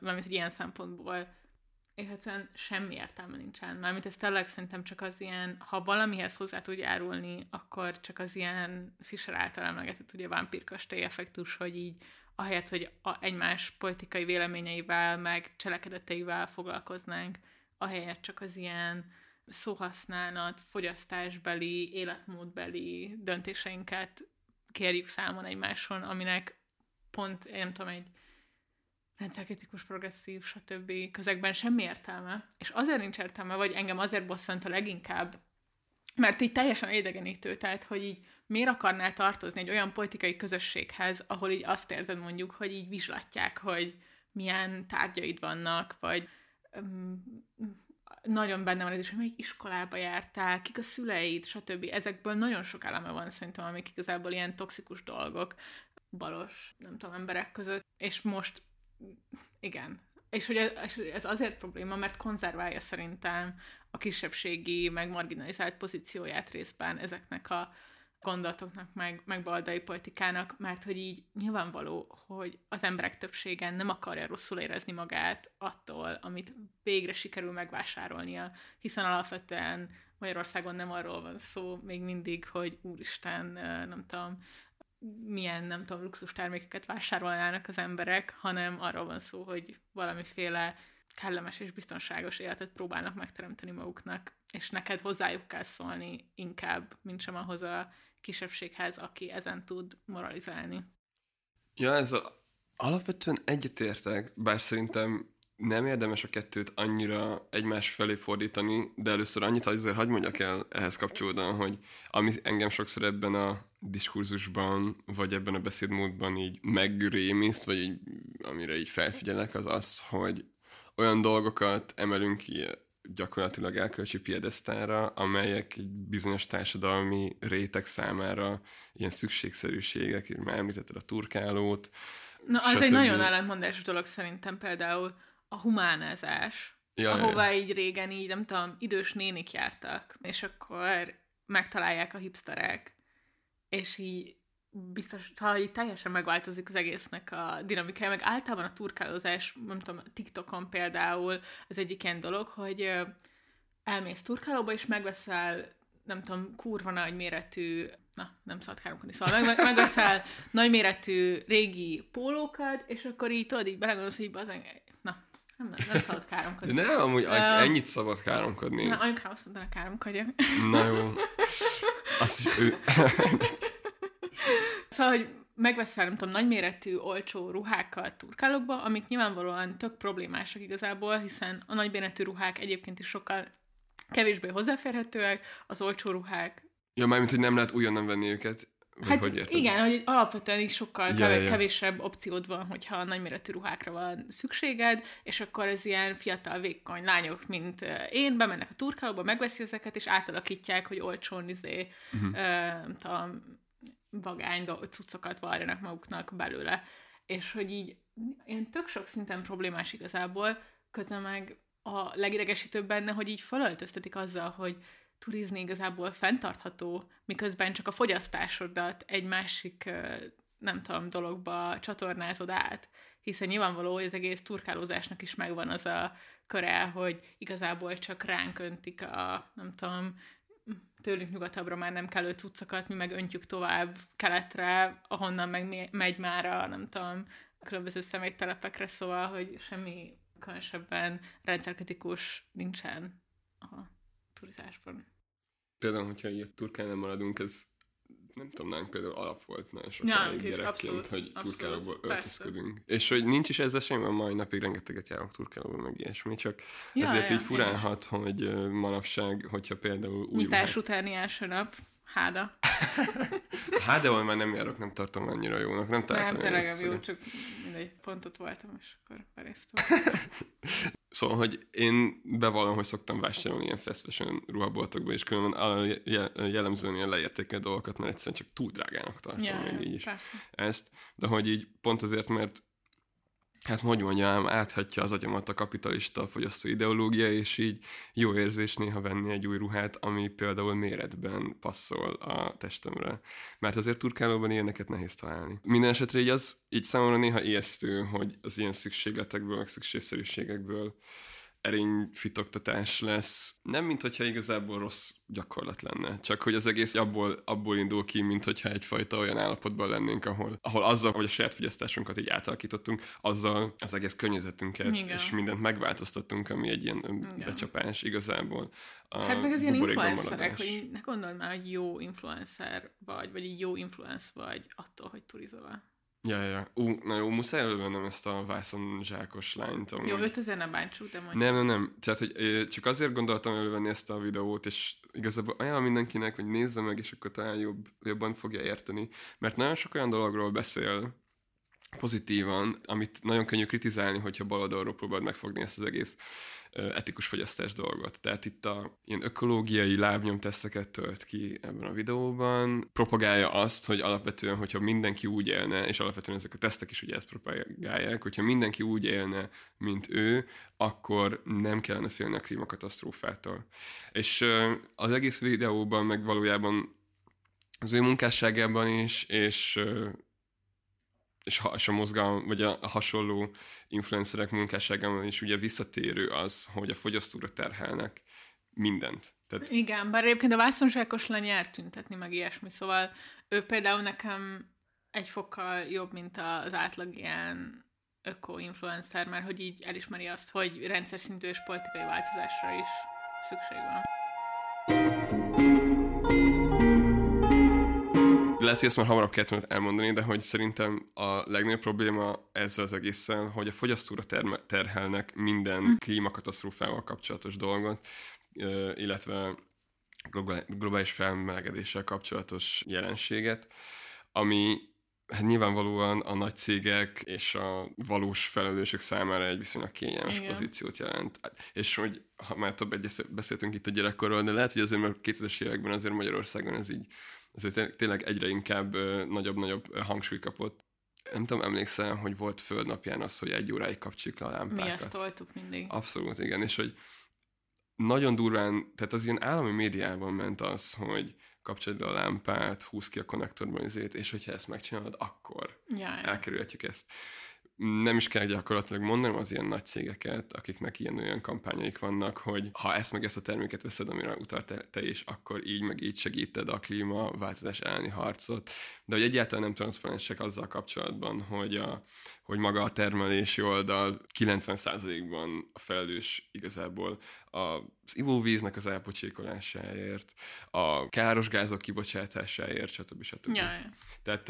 mármint, hogy ilyen szempontból, és egyszerűen semmi értelme nincsen. Mármint ez tényleg szerintem csak az ilyen, ha valamihez hozzá tud járulni, akkor csak az ilyen Fischer által emlegetett, ugye vámpírkastély effektus, hogy így ahelyett, hogy egymás politikai véleményeivel, meg cselekedeteivel foglalkoznánk, ahelyett csak az ilyen szóhasználat, fogyasztásbeli, életmódbeli döntéseinket kérjük számon egymáson, aminek pont, én nem tudom, egy rendszerkritikus, progresszív, stb. Közegben semmi értelme. És azért nincs értelme, vagy engem azért bosszant a leginkább, mert így teljesen idegenítő, tehát, hogy így miért akarnál tartozni egy olyan politikai közösséghez, ahol így azt érzed mondjuk, hogy így vizslatják, hogy milyen tárgyaid vannak, vagy nagyon benne van ez is, hogy melyik iskolába jártál, kik a szüleid, stb. Ezekből nagyon sok eleme van szerintem, amik igazából ilyen toxikus dolgok, balos, nem tudom, emberek között, és most igen. És hogy ez azért probléma, mert konzerválja szerintem a kisebbségi, meg marginalizált pozícióját részben ezeknek a gondolatoknak, meg baloldali politikának, mert hogy így nyilvánvaló, hogy az emberek többsége nem akarja rosszul érezni magát attól, amit végre sikerül megvásárolnia, hiszen alapvetően Magyarországon nem arról van szó még mindig, hogy úristen, nem tudom, milyen, nem tudom, luxus termékeket vásárolnának az emberek, hanem arról van szó, hogy valamiféle kellemes és biztonságos életet próbálnak megteremteni maguknak, és neked hozzájuk kell szólni inkább, mint sem ahhoz a kisebbséghez, aki ezen tud moralizálni. Ja, alapvetően egyetértek, bár szerintem nem érdemes a kettőt annyira egymás felé fordítani, de először annyit azért hadd mondjak el ehhez kapcsolódóan, hogy ami engem sokszor ebben a diskurzusban, vagy ebben a beszédmódban így megrémiszt, vagy így, amire így felfigyelek, az az, hogy olyan dolgokat emelünk ki gyakorlatilag elkölcsi piedesztára, amelyek egy bizonyos társadalmi réteg számára ilyen szükségszerűségek, így már említetted a turkálót. Na, az egy nagyon ellentmondásos dolog szerintem például a humánázás, így régen így, nem tudom, idős nénik jártak, és akkor megtalálják a hipsterek, és így biztos, szóval így teljesen megváltozik az egésznek a dinamikája, meg általában a turkálózás, nem tudom, TikTokon például az egyik ilyen dolog, hogy elmész turkálóba, és megveszel, nem tudom, kurva nagyméretű, nem szabad káromkodni, szóval megveszel nagyméretű régi pólókat, és akkor így tudod, így belegondolsz, hogy nem szabad káromkodni. De nem, amúgy ennyit szabad káromkodni. Na, anyukám azt mondanak, káromkodjak. Na jó. Azt is ő... Szóval, hogy megveszel, nem tudom, nagyméretű, olcsó ruhákkal turkálokba, amik nyilvánvalóan tök problémásak igazából, hiszen a nagyméretű ruhák egyébként is sokkal kevésbé hozzáférhetőek, az olcsó ruhák... Ja, mármint, hogy nem lehet újonnan venni őket. Hát hogy igen, hogy alapvetően is sokkal kevésebb opciód van, hogyha nagyméretű ruhákra van szükséged, és akkor az ilyen fiatal, vékony lányok, mint én, bemennek a turkálóba, megveszi ezeket, és átalakítják, hogy olcsón vagány cuccokat varjanak maguknak belőle. És hogy így ilyen tök sok szinten problémás igazából, közben meg a legidegesítőbb benne, hogy így felöltöztetik azzal, hogy turizni igazából fenntartható, miközben csak a fogyasztásodat egy másik, nem tudom, dologba csatornázod át. Hiszen nyilvánvaló, hogy az egész turkálózásnak is megvan az a köre, hogy igazából csak ránk öntik a, nem tudom, tőlünk nyugatabbra már nem kellő cuccokat, mi meg öntjük tovább keletre, ahonnan meg megy már a, nem tudom, különböző személytelepekre, szóval, hogy semmi különösebben rendszerkritikus nincsen a turizásban. Például, hogyha így a turkánál maradunk, ez nem tudom, nálunk például alap volt nagyon sokáig gyerekként, hogy turkálóból öltözködünk. És hogy nincs is ezzel semmi, mai napig rengeteget járok turkálóból, meg ilyesmi, csak ezért így furán hat, hogy manapság, hogyha például új... Nyitás utáni első nap, háda. Hádával már nem járok, nem tartom annyira jónak, nem találtam. Nem, tényleg jó, csak mindegy, pont ott voltam, és akkor berésztem. Szóval, hogy én bevallom, hogy szoktam vásárolni ilyen fast fashion ruhaboltokba, és különben jellemzően ilyen leértékelt dolgokat, mert egyszerűen csak túl drágának tartom meg így is ezt. De hogy így pont azért, mert hát hogy mondjam, áthatja az agyamat a kapitalista fogyasztó ideológia, és így jó érzés néha venni egy új ruhát, ami például méretben passzol a testemre. Mert azért turkálóban ilyeneket nehéz találni. Minden esetre így az így számomra néha ijesztő, hogy az ilyen szükségletekből, meg szükségszerűségekből erényfitoktatás lesz. Nem, minthogyha igazából rossz gyakorlat lenne, csak hogy az egész abból indul ki, minthogyha egyfajta olyan állapotban lennénk, ahol azzal, hogy a saját fogyasztásunkat így átalakítottunk, azzal az egész környezetünket és mindent megváltoztattunk, ami egy ilyen becsapás igazából. Hát meg az ilyen influencerek, hogy ne gondold már, hogy jó influencer vagy jó influencer vagy attól, hogy turizol. Ja. Na jó, muszáj elővennem ezt a vászon zsákos lányt. Amúgy. Jó, 5000 ne bántsuk, de mondjuk. Nem. Tehát, hogy csak azért gondoltam elővenni ezt a videót, és igazából ajánlom mindenkinek, hogy nézze meg, és akkor talán jobban fogja érteni. Mert nagyon sok olyan dologról beszél pozitívan, amit nagyon könnyű kritizálni, hogyha baloldalról próbáld megfogni ezt az egész etikus fogyasztás dolgot. Tehát itt ilyen ökológiai lábnyomteszteket tölt ki ebben a videóban. Propagálja azt, hogy alapvetően, hogyha mindenki úgy élne, és alapvetően ezek a tesztek is ugye ezt propagálják, hogyha mindenki úgy élne, mint ő, akkor nem kellene félni a klímakatasztrófától. És az egész videóban meg valójában az ő munkásságában is, és a mozgalom, vagy a hasonló influencerek munkásságában is ugye visszatérő az, hogy a fogyasztóra terhelnek mindent. Tehát... Igen, bár egyébként a vászonzsákos lány eltüntetni, meg ilyesmi, szóval ő például nekem egy fokkal jobb, mint az átlag ilyen öko-influencer, mert hogy így elismeri azt, hogy rendszer szintű és politikai változásra is szükség van. Lehet, hogy ezt már hamarabb kellett volna elmondani, de hogy szerintem a legnagyobb probléma ezzel az egészen, hogy a fogyasztóra terhelnek minden klímakatasztrófával kapcsolatos dolgot, illetve globális felmelegedéssel kapcsolatos jelenséget, ami hát nyilvánvalóan a nagy cégek és a valós felelősök számára egy viszonylag kényelmes pozíciót jelent. És hogy ha már többet beszéltünk itt a gyerekkorról, de lehet, hogy azért már 2000-es években azért Magyarországon ez így azért tényleg egyre inkább nagyobb-nagyobb hangsúly kapott. Nem tudom, emlékszel, hogy volt földnapján az, hogy 1 óráig kapcsoljuk le a lámpákat. Mi ezt toltuk mindig. Abszolút, igen. És hogy nagyon durván, tehát az ilyen állami médiában ment az, hogy kapcsolod le a lámpát, húzd ki a konnektorban izét, és hogyha ezt megcsinálod, akkor elkerülhetjük ezt. Nem is kell gyakorlatilag mondanom az ilyen nagy cégeket, akiknek ilyen-olyan kampányaik vannak, hogy ha ezt meg ezt a terméket veszed, amire utaltál te is, akkor így meg így segíted a klímaváltozás elleni harcot. De hogy egyáltalán nem transzparensek azzal kapcsolatban, hogy maga a termelési oldal 90%-ban a felelős igazából az ivóvíznek az elpocsékolásáért, a káros gázok kibocsátásáért, stb. Jaj. Tehát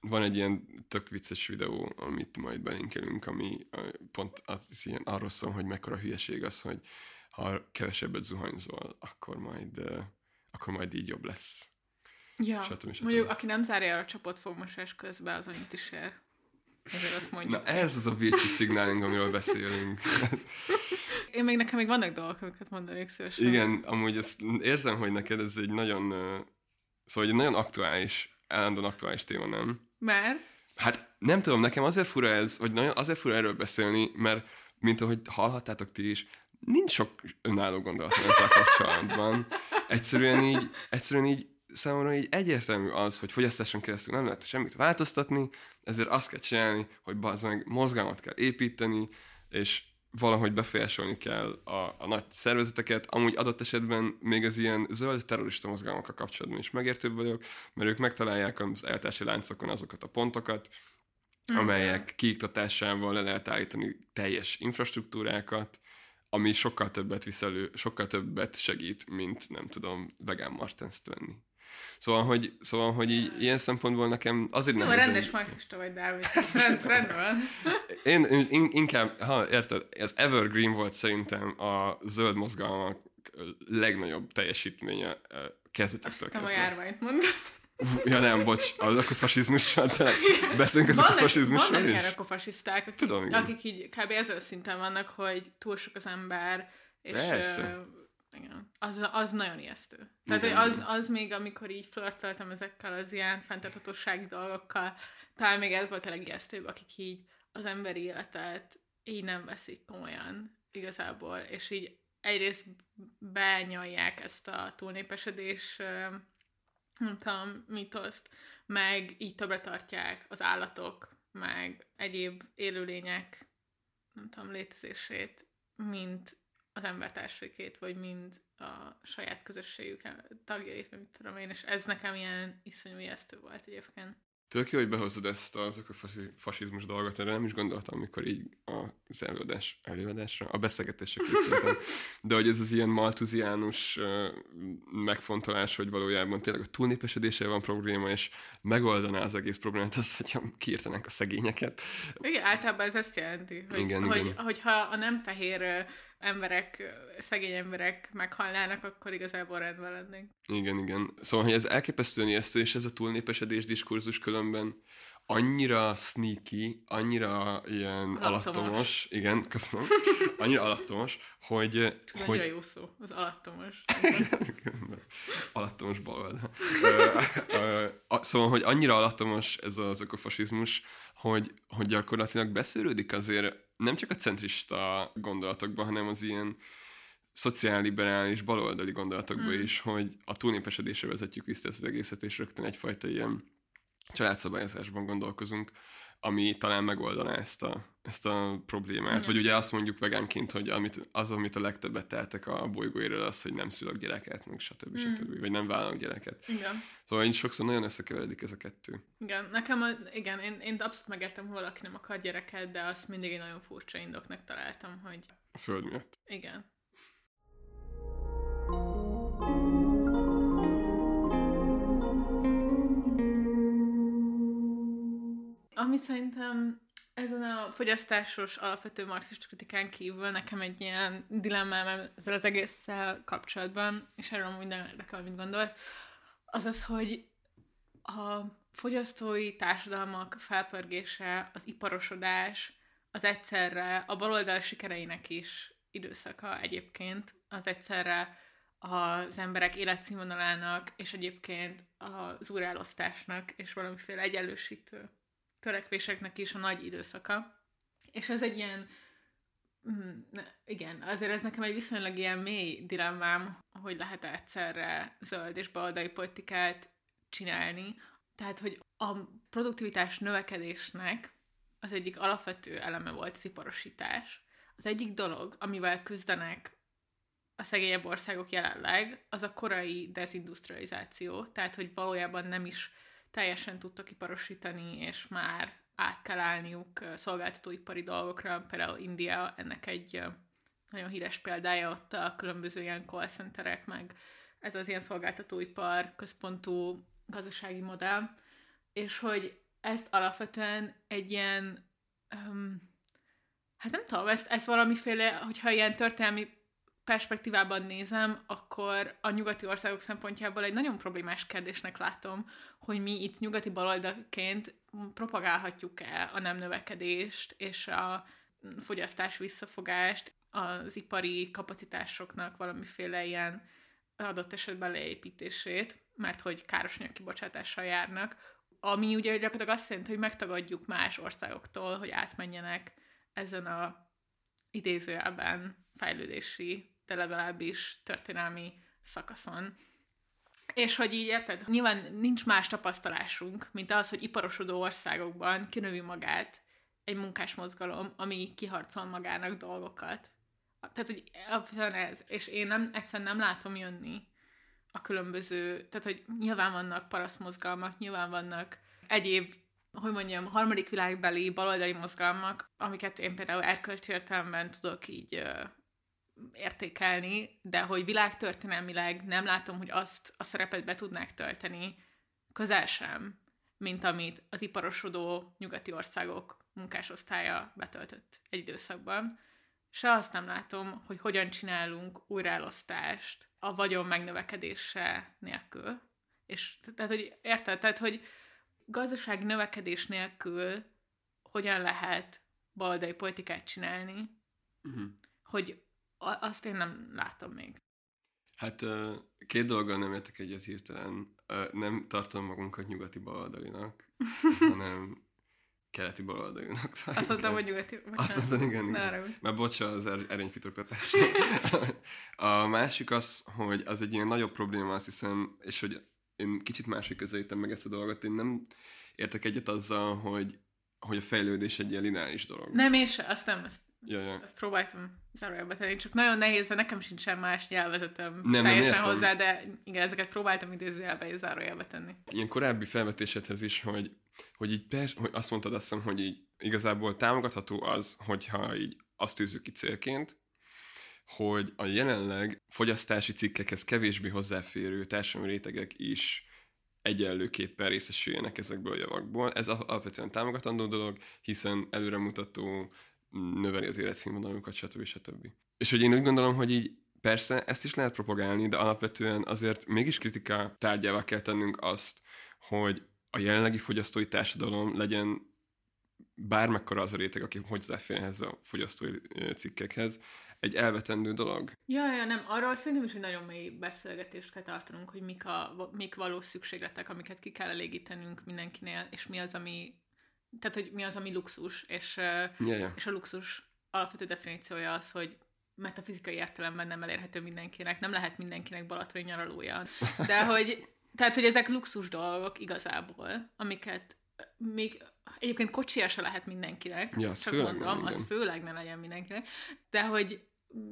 van egy ilyen tök vicces videó, amit majd belinkelünk, ami pont az ilyen arról szól, hogy mekkora hülyeség az, hogy ha kevesebbet zuhanyzol, akkor majd így jobb lesz. Ja, stb. Mondjuk aki nem zárja a csapatfogmosás közben, az annyit is ér. Ezért azt mondjuk. Na ez az a virtue signaling, amiről beszélünk. Én nekem még vannak dolgok, amiket mondanék szívesen. Igen, amúgy ezt érzem, hogy neked ez egy nagyon, szóval egy nagyon aktuális, állandóan aktuális téma, nem? Mert? Hát nem tudom, nekem azért fura ez, vagy nagyon azért fura erről beszélni, mert mint ahogy hallhattátok ti is, nincs sok önálló gondolat ezzel kapcsolatban. Egyszerűen így számomra így egyértelmű az, hogy fogyasztáson keresztül nem lehet semmit változtatni, ezért azt kell csinálni, hogy bazd meg mozgalmat kell építeni, és valahogy befolyásolni kell a nagy szervezeteket. Amúgy adott esetben még az ilyen zöld terrorista mozgalmakkal kapcsolatban is megértőbb vagyok, mert ők megtalálják az ellátási láncokon azokat a pontokat, amelyek kiiktatásával le lehet állítani teljes infrastruktúrákat, ami sokkal többet visz elő, sokkal többet segít, mint nem tudom, vegán Martenst venni. Szóval, hogy ilyen szempontból nekem azért nem... Jó, rendes marxista vagy, Dávid. Rendben. Én inkább, érted, az Evergreen volt szerintem a zöld mozgalmak legnagyobb teljesítménye kezdetektől kezdve. Azt a járványt mondod. Ja nem, bocs, az ökofasizmussal, tehát beszélünk az ökofasizmussal is. Vannak ökofasiszták, akik így kb. Ezzel szinten vannak, hogy túl sok az ember, és az nagyon ijesztő. Tehát igen, az még, amikor így flörtöltem ezekkel az ilyen fenntarthatósági dolgokkal, talán még ez volt a legijesztőbb, akik így az emberi életet így nem veszik komolyan igazából, és így egyrészt benyalják ezt a túlnépesedés, nem tudom, mitoszt, meg így többre tartják az állatok, meg egyéb élőlények, nem tudom, létezését, mint az embertársaikét, vagy mind a saját közösségük tagjait, vagy mit tudom én, és ez nekem ilyen iszonyú ijesztő volt egyébként. Tök jó, hogy behozod ezt azok a fasizmus dolgot, erre nem is gondoltam, amikor így az előadásra, a beszélgetésre készültem. De hogy ez az ilyen malthusiánus megfontolás, hogy valójában tényleg a túlnépesedéssel van probléma, és megoldaná az egész problémát az, hogyha kiírtanánk a szegényeket. Igen, általában ez azt jelenti, hogy igen. Hogyha a nem fehér emberek, szegény emberek meghalnának, akkor igazából rendben lennénk. Igen. Szóval, hogy ez elképesztően ijesztő, és ez a túlnépesedés diskurzus különben annyira sneaky, annyira ilyen alattomos. Igen, köszönöm. Annyira alattomos, hogy... Annyira jó szó, az alattomos. Igen. Alattomos baloldal. Szóval, hogy annyira alattomos ez az ökofasizmus, hogy gyakorlatilag beszűrődik azért nem csak a centrista gondolatokban, hanem az ilyen szociálliberális, baloldali gondolatokban is, hogy a túlnépesedésre vezetjük vissza ezt az egészet, és rögtön egyfajta ilyen családszabályozásban gondolkozunk, ami talán megoldaná ezt a problémát. Ja. Vagy ugye azt mondjuk vegánként, hogy amit a legtöbbet tehetek a bolygóéről, az, hogy nem szülök gyereket, meg stb. Vagy nem vállalok gyereket. Igen. Szóval így sokszor nagyon összekeveredik ez a kettő. Igen, én abszolút megértem, hogy valaki nem akar gyereket, de azt mindig egy nagyon furcsa indoknak találtam, hogy... A föld miatt. Igen. Ami szerintem ezen a fogyasztásos alapvető marxista kritikán kívül nekem egy ilyen dilemmám ezzel az egésszel kapcsolatban, és erről minden érdekel, amit gondolt, az az, hogy a fogyasztói társadalmak felpörgése, az iparosodás, az egyszerre a baloldal sikereinek is időszaka egyébként, az egyszerre az emberek életszínvonalának, és egyébként az újraelosztásnak, és valamiféle egyenlősítő törekvéseknek is a nagy időszaka. És ez egy ilyen, igen, azért ez nekem egy viszonylag ilyen mély dilemmám, hogy lehet egyszerre zöld és baloldali politikát csinálni. Tehát, hogy a produktivitás növekedésnek az egyik alapvető eleme volt az iparosítás. Az egyik dolog, amivel küzdenek a szegényebb országok jelenleg, az a korai dezindustrializáció. Tehát, hogy valójában nem is teljesen tudtak iparosítani, és már át kell állniuk szolgáltatóipari dolgokra. Például India ennek egy nagyon híres példája, ott a különböző ilyen call centerek, meg ez az ilyen szolgáltatóipar központú gazdasági modell, és hogy ezt alapvetően egy ilyen, hát nem tudom, ezt valamiféle, hogyha ilyen történelmi perspektívában nézem, akkor a nyugati országok szempontjából egy nagyon problémás kérdésnek látom, hogy mi itt nyugati baloldalként propagálhatjuk-e a nem növekedést és a fogyasztás visszafogást, az ipari kapacitásoknak valamiféle ilyen adott esetben leépítését, mert hogy károsanyag kibocsátással járnak, ami ugye gyakorlatilag azt jelenti, hogy megtagadjuk más országoktól, hogy átmenjenek ezen a idézőjelben fejlődési, de legalábbis történelmi szakaszon. És hogy így érted, nyilván nincs más tapasztalásunk, mint az, hogy iparosodó országokban kinövi magát egy munkásmozgalom, ami kiharcol magának dolgokat. Tehát, hogy ez, és én egyszerűen nem látom jönni a különböző, tehát, hogy nyilván vannak parasztmozgalmak, nyilván vannak egyéb, hogy mondjam, harmadik világbeli baloldali mozgalmak, amiket én például erkölcsi értelemben tudok így értékelni, de hogy világtörténelmileg nem látom, hogy azt a szerepet be tudnák tölteni közel sem, mint amit az iparosodó nyugati országok munkásosztálya betöltött egy időszakban. Se azt nem látom, hogy hogyan csinálunk újraelosztást a vagyon megnövekedése nélkül. És tehát, hogy érted? Tehát, hogy gazdasági növekedés nélkül hogyan lehet baloldali politikát csinálni, hogy azt én nem látom még. Hát két dologgal nem értek egyet hirtelen. Nem tartom magunkat nyugati baloldalinak, hanem keleti baloldalinak. Azt mondtam, hogy nyugati. Azt mondtam, igen. Mert bocsánat az erényfitoktatás. A másik az, hogy az egy ilyen nagyobb probléma, azt hiszem, és hogy én kicsit máshogy közelítem meg ezt a dolgot, én nem értek egyet azzal, hogy a fejlődés egy ilyen lineáris dolog. Nem, és azt nem... Azt próbáltam zárójelbe tenni, csak nagyon nehéz, mert nekem sincsen más nyelvezetem teljesen hozzá, de igen, ezeket próbáltam idézőjelbe és zárójelbe tenni. Ilyen korábbi felvetésedhez is, hogy így hogy azt mondtad, azt hiszem, hogy így igazából támogatható az, hogyha így azt tűzzük ki célként, hogy a jelenleg fogyasztási cikkekhez kevésbé hozzáférő társadalmi rétegek is egyenlőképpen részesüljenek ezekből a javakból. Ez alapvetően támogatandó dolog, hiszen előremutató, növeli az életszínvonalunkat, stb. Stb. És hogy én úgy gondolom, hogy így persze ezt is lehet propagálni, de alapvetően azért mégis kritika tárgyává kell tennünk azt, hogy a jelenlegi fogyasztói társadalom legyen bármekkora az a réteg, aki hozzáférhez a fogyasztói cikkekhez, egy elvetendő dolog. Ja, nem, arról szerintem is, hogy nagyon mély beszélgetést kell tartanunk, hogy mik valós szükségletek, amiket ki kell elégítenünk mindenkinél, és mi az, ami luxus, és a luxus alapvető definíciója az, hogy metafizikai értelemben nem elérhető mindenkinek, nem lehet mindenkinek balatoni nyaralója. De hogy ezek luxus dolgok igazából, amiket még egyébként kocsija se lehet mindenkinek, ja, csak mondom, nem, az főleg ne legyen mindenkinek, de hogy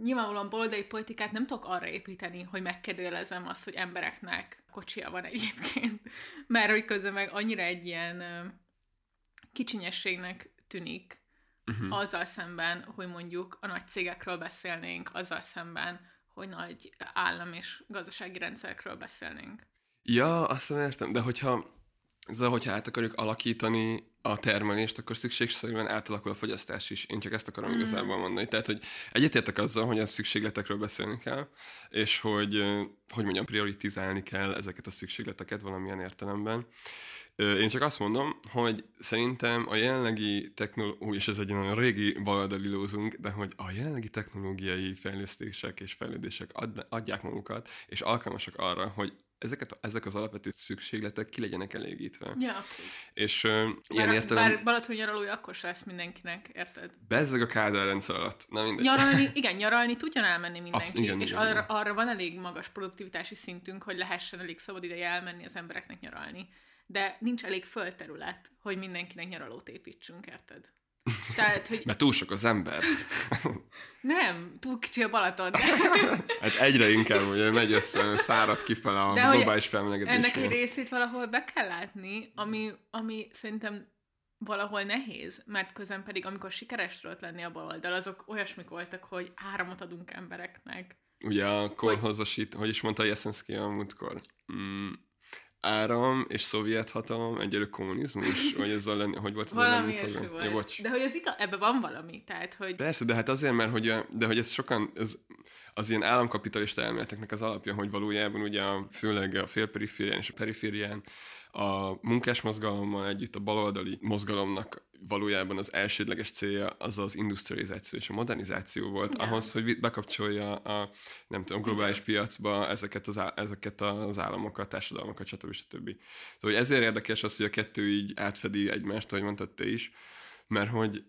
nyilvánvalóan baloldali politikát nem tudok arra építeni, hogy megkérdőjelezem azt, hogy embereknek kocsija van egyébként, mert hogy közben meg annyira egy ilyen kicsinyességnek tűnik azzal szemben, hogy mondjuk a nagy cégekről beszélnénk, azzal szemben, hogy nagy állam és gazdasági rendszerekről beszélnénk. Ja, azt értem, de hogyha át akarjuk alakítani a termelést, akkor szükségszerűen átalakul a fogyasztás is. Én csak ezt akarom igazából mondani. Tehát, hogy egyetértek azzal, hogy a szükségletekről beszélni kell, és hogy mondjam, prioritizálni kell ezeket a szükségleteket valamilyen értelemben. Én csak azt mondom, hogy szerintem a jelenlegi technológiai, és ez egy nagyon régi baloldali lózunk, de hogy a jelenlegi technológiai fejlesztések és fejlődések adják magukat, és alkalmasak arra, hogy ezek az alapvető szükségletek ki legyenek elégítve. Ja, abszolút. És ilyen értelem... Bár balatoni nyaralója akkor se lesz mindenkinek, érted? Bezzeg a Kádár rendszer alatt. Na mindegy. Nyaralni tudjon elmenni mindenki, igen. Arra van elég magas produktivitási szintünk, hogy lehessen elég szabad ideje elmenni az embereknek nyaralni. De nincs elég földterület, hogy mindenkinek nyaralót építsünk, érted? Tehát, hogy... Mert túl sok az ember. Nem, túl kicsi a Balaton. Hát egyre inkább, hogy megy össze, szárad kifele a globális felmelegedésre. Ennek egy részét valahol be kell látni, ami szerintem valahol nehéz, mert közben pedig, amikor sikeres volt lenni a baloldal, azok olyasmik voltak, hogy áramot adunk embereknek. Ugye a korhozasít, hogy is mondta Jeszenszky a múltkor? Áram és szovjet hatalom, egyelő kommunizmus, vagy ez hogy volt az valami elemi program? Volt. Ja, de hogy ebben van valami, tehát hogy... Persze, de hát azért, mert hogy ez sokan, ez az ilyen államkapitalista elméleteknek az alapja, hogy valójában ugye főleg a félperiférián és a periférián a munkásmozgalommal együtt a baloldali mozgalomnak valójában az elsődleges célja az az industrializáció és a modernizáció volt, igen. Ahhoz, hogy bekapcsolja a globális piacba ezeket az államokat, társadalmakat, stb. Szóval ezért érdekes az, hogy a kettő így átfedi egymást, ahogy mondtad te is, mert hogy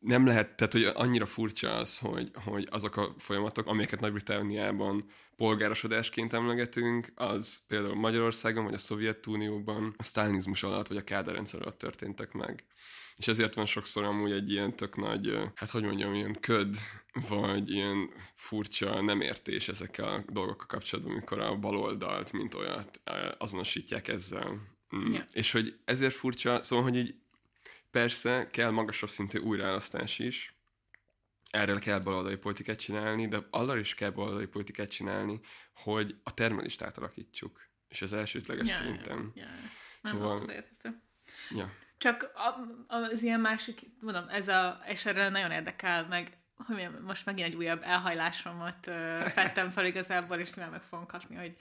nem lehet, tehát hogy annyira furcsa az, hogy azok a folyamatok, amiket Nagy-Britanniában polgárosodásként emlegetünk, az például Magyarországon, vagy a Szovjetunióban a sztálinizmus alatt, vagy a Kádár rendszer alatt történtek meg. És ezért van sokszor amúgy egy ilyen tök nagy, ilyen köd, vagy ilyen furcsa nem értés ezekkel a dolgokkal kapcsolatban, amikor a baloldalt, mint olyat azonosítják ezzel. Yeah. És hogy ezért furcsa, szóval, hogy így persze kell magasabb szintű újraelosztás is, erről kell baloldali politikát csinálni, de arról is kell baloldali politikát csinálni, hogy a termelést átalakítsuk. És ez elsődleges szerintem. Szóval... Ja. Csak az ilyen másik, mondom, és erre nagyon érdekel, meg most megint egy újabb elhajlásomat fettem fel igazából, és nyilván meg fogom kapni, hogy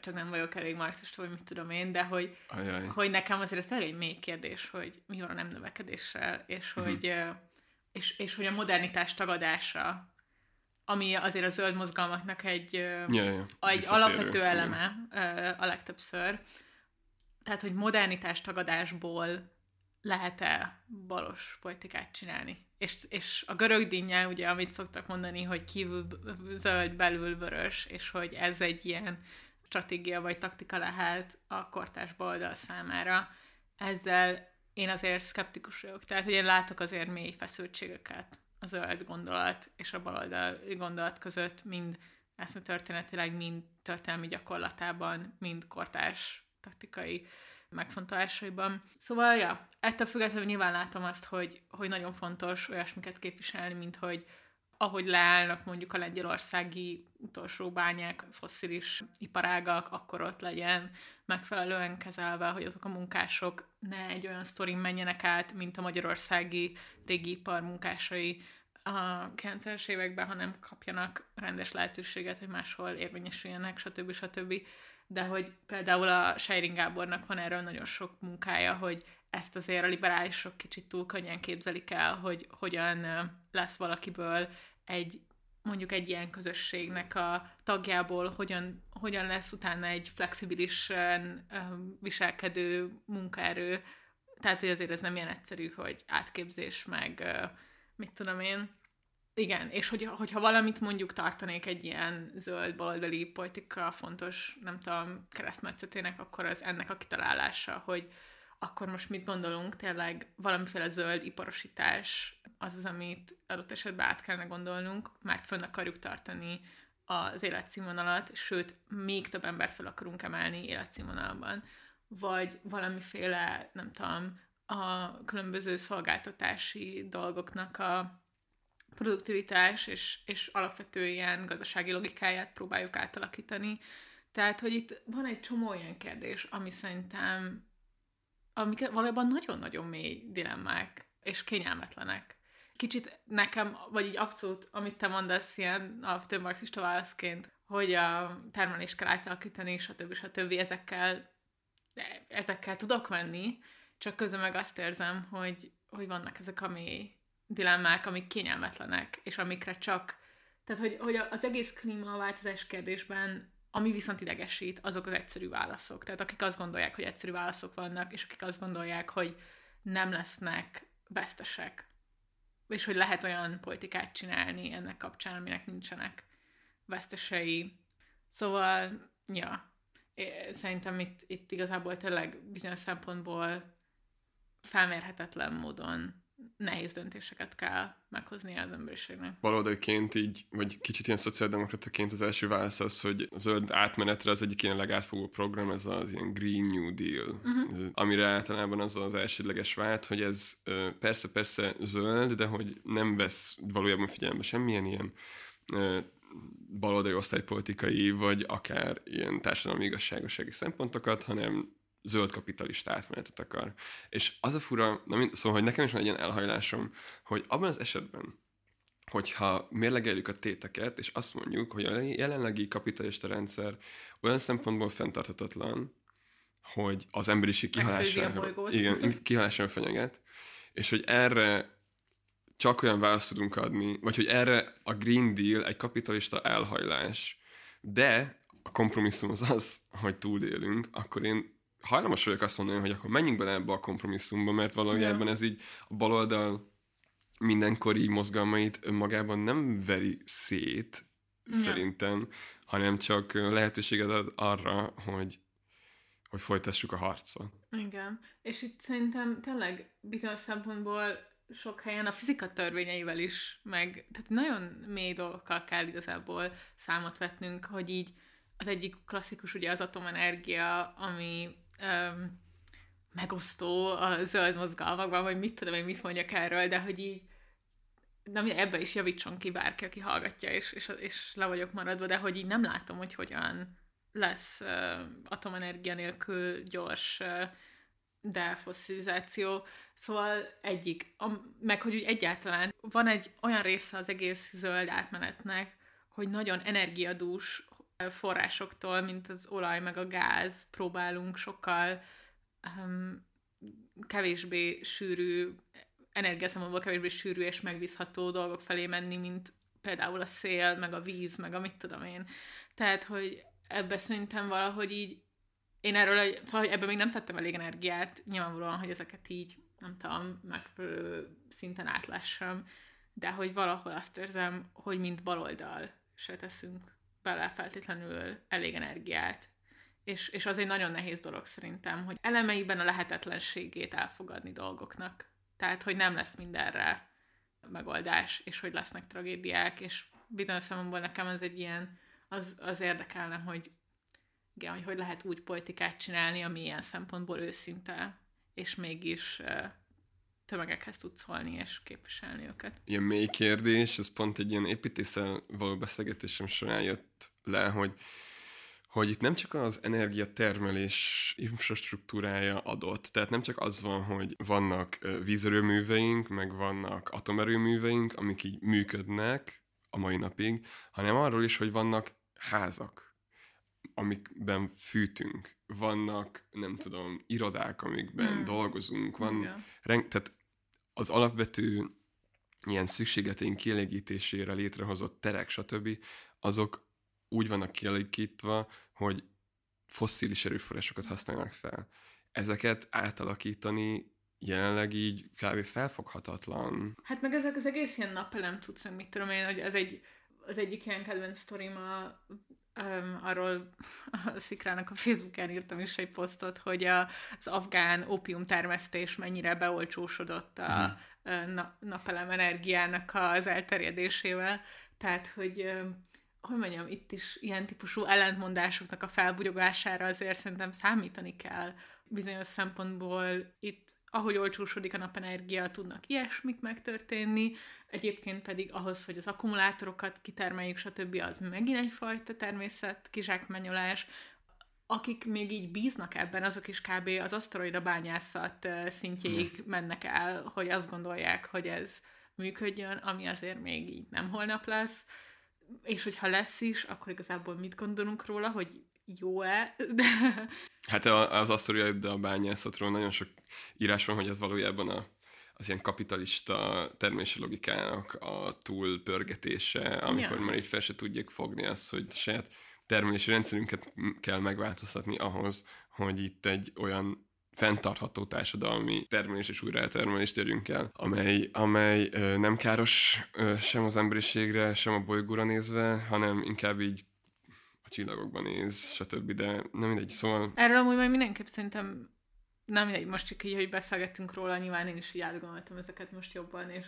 csak nem vagyok elég marxista, vagy mit tudom én, de hogy nekem azért ez egy mély kérdés, hogy mi van a nem növekedéssel, és hogy... És hogy a modernitás tagadása, ami azért a zöld mozgalmaknak egy alapvető eleme a legtöbbször. Tehát, hogy modernitás tagadásból lehet-e balos politikát csinálni. És a görög dinnye, ugye, amit szoktak mondani, hogy kívül zöld, belül vörös, és hogy ez egy ilyen stratégia vagy taktika lehet a kortárs baloldal számára. Ezzel én azért szkeptikus vagyok. Tehát, hogy én látok azért mély feszültségeket a zöld gondolat és a baloldal gondolat között, mind eszmetörténetileg, mind történelmi gyakorlatában, mind kortárs taktikai megfontolásaiban. Szóval, ettől függetlenül nyilván látom azt, hogy nagyon fontos olyasmiket képviselni, mint hogy ahogy leállnak mondjuk a lengyelországi utolsó bányák, fosszilis iparágak, akkor ott legyen megfelelően kezelve, hogy azok a munkások ne egy olyan sztorin menjenek át, mint a magyarországi régi ipar munkásai a 90-es években, hanem kapjanak rendes lehetőséget, hogy máshol érvényesüljenek, stb. De hogy például a Seyring Gábornak van erről nagyon sok munkája, hogy ezt azért a liberálisok kicsit túl könnyen képzelik el, hogy hogyan lesz valakiből mondjuk egy ilyen közösségnek a tagjából, hogyan lesz utána egy flexibilisen viselkedő munkaerő. Tehát, hogy azért ez nem ilyen egyszerű, hogy átképzés, meg mit tudom én. Igen, és hogyha valamit mondjuk tartanék egy ilyen zöld baloldali politika fontos, nem tudom, keresztmetszetének, akkor az ennek a kitalálása, hogy akkor most mit gondolunk, tényleg valamiféle zöld iparosítás az, amit adott esetben át kellene gondolnunk, mert fönn akarjuk tartani az életszínvonalat, sőt, még több embert fel akarunk emelni életszínvonalban. Vagy valamiféle, nem tudom, a különböző szolgáltatási dolgoknak a produktivitás és alapvető ilyen gazdasági logikáját próbáljuk átalakítani. Tehát, hogy itt van egy csomó ilyen kérdés, ami szerintem valójában nagyon-nagyon mély dilemmák, és kényelmetlenek. Kicsit nekem, vagy így abszolút, amit te mondasz ilyen alapvető marxista válaszként, hogy a termelést kell átalakítani, stb. Ezekkel tudok menni, csak közben meg azt érzem, hogy vannak ezek a mély dilemmák, amik kényelmetlenek, és amikre csak... Tehát, hogy az egész klímaváltozás kérdésben, ami viszont idegesít, azok az egyszerű válaszok. Tehát akik azt gondolják, hogy egyszerű válaszok vannak, és akik azt gondolják, hogy nem lesznek vesztesek. És hogy lehet olyan politikát csinálni ennek kapcsán, aminek nincsenek vesztesei. Szóval, szerintem itt igazából tényleg bizonyos szempontból felmérhetetlen módon nehéz döntéseket kell meghoznia az emberiségnek. Baloldalként így, vagy kicsit ilyen szociáldemokrataként az első válasz az, hogy a zöld átmenetre az egyik ilyen legátfogó program, ez az ilyen Green New Deal, amire általában az az elsődleges vált, hogy ez persze-persze zöld, de hogy nem vesz valójában figyelembe semmilyen ilyen baloldali osztálypolitikai, vagy akár ilyen társadalmi igazságosági szempontokat, hanem zöld kapitalista átmenetet akar. És az a fura, szóval, hogy nekem is van egy ilyen elhajlásom, hogy abban az esetben, hogyha mérlegeljük a téteket, és azt mondjuk, hogy a jelenlegi kapitalista rendszer olyan szempontból fenntarthatatlan, hogy az emberiség kihalására fenyeget, és hogy erre csak olyan választ tudunk adni, vagy hogy erre a Green Deal egy kapitalista elhajlás, de a kompromisszum az, hogy túlélünk, akkor én hajlamos vagyok azt mondani, hogy akkor menjünk bele ebbe a kompromisszumba, mert valójában ez így a baloldal mindenkori mozgalmait önmagában nem veri szét, szerintem, hanem csak lehetőséget ad arra, hogy folytassuk a harcot. Igen. És itt szerintem tényleg bizonyos szempontból sok helyen a fizika törvényeivel is, meg tehát nagyon mély dolgokkal kell igazából számot vetnünk, hogy így az egyik klasszikus ugye az atomenergia, ami megosztó a zöld mozgalmakban, vagy mit tudom én, mit mondjak erről, de hogy így de ebbe is javítson ki bárki, aki hallgatja, és le vagyok maradva, de hogy így nem látom, hogy hogyan lesz atomenergia nélkül gyors defosszilizáció. Szóval egyik. Meg hogy úgy egyáltalán van egy olyan része az egész zöld átmenetnek, hogy nagyon energiadús forrásoktól, mint az olaj meg a gáz próbálunk sokkal kevésbé sűrű, energiaszempontból kevésbé sűrű és megbízható dolgok felé menni, mint például a szél, meg a víz, meg a mit tudom én. Tehát, hogy ebbe szerintem valahogy így, én erről, szóval, hogy ebbe még nem tettem elég energiát, nyilvánvalóan, hogy ezeket így, nem tudom, megfelelő szinten átlássam, de hogy valahol azt érzem, hogy mint baloldal se teszünk bele feltétlenül elég energiát. És az egy nagyon nehéz dolog szerintem, hogy elemeiben a lehetetlenségét elfogadni dolgoknak. Tehát, hogy nem lesz mindenre megoldás, és hogy lesznek tragédiák, és bizonyos számomból nekem ez egy ilyen, az érdekelne, hogy igen, hogy lehet úgy politikát csinálni, ami ilyen szempontból őszinte, és mégis tömegekhez tud szólni, és képviselni őket. Ilyen mély kérdés, ez pont egy ilyen építéssel való beszélgetésem során jött le, hogy itt nem csak az energiatermelés infrastruktúrája adott, tehát nem csak az van, hogy vannak vízerőműveink, meg vannak atomerőműveink, amik így működnek a mai napig, hanem arról is, hogy vannak házak, amikben fűtünk, vannak, nem tudom, irodák, amikben dolgozunk, tehát az alapvető ilyen szükségleteink kielégítésére létrehozott terek, stb. Azok úgy vannak kialakítva, hogy fosszilis erőforrásokat használnak fel. Ezeket átalakítani jelenleg így kb. Felfoghatatlan. Hát meg ezek az egész ilyen napelem cuccok, mit tudom én, hogy az egyik ilyen kedvenc sztorim arról a Szikrának a Facebookán írtam is egy posztot, hogy az afgán ópiumtermesztés mennyire beolcsósodott a napelem energiának az elterjedésével. Tehát, hogy mondjam, itt is ilyen típusú ellentmondásoknak a felbugyogására azért szerintem számítani kell. Bizonyos szempontból itt, ahogy olcsósodik a napenergia, tudnak ilyesmik megtörténni, egyébként pedig ahhoz, hogy az akkumulátorokat kitermeljük, stb. Az megint egyfajta természet kizsákmányolás. Akik még így bíznak ebben, azok is kb. Az aszteroida bányászat szintjéig mennek el, hogy azt gondolják, hogy ez működjön, ami azért még így nem holnap lesz. És hogyha lesz is, akkor igazából mit gondolunk róla, hogy jó-e? Hát az aszteroida bányászatról nagyon sok írás van, hogy ez valójában az ilyen kapitalista termési logikának a túlpörgetése, amikor már így fel se tudják fogni azt, hogy saját termelési rendszerünket kell megváltoztatni ahhoz, hogy itt egy olyan fenntartható társadalmi termelés és újratermelést érjünk el, amely nem káros sem az emberiségre, sem a bolygóra nézve, hanem inkább így a csillagokban néz, stb. De nem mindegy, szóval... Erről amúgy majd mindenképp szerintem nem mindegy, most csak így, hogy beszélgettünk róla, nyilván én is így átgondoltam ezeket most jobban, és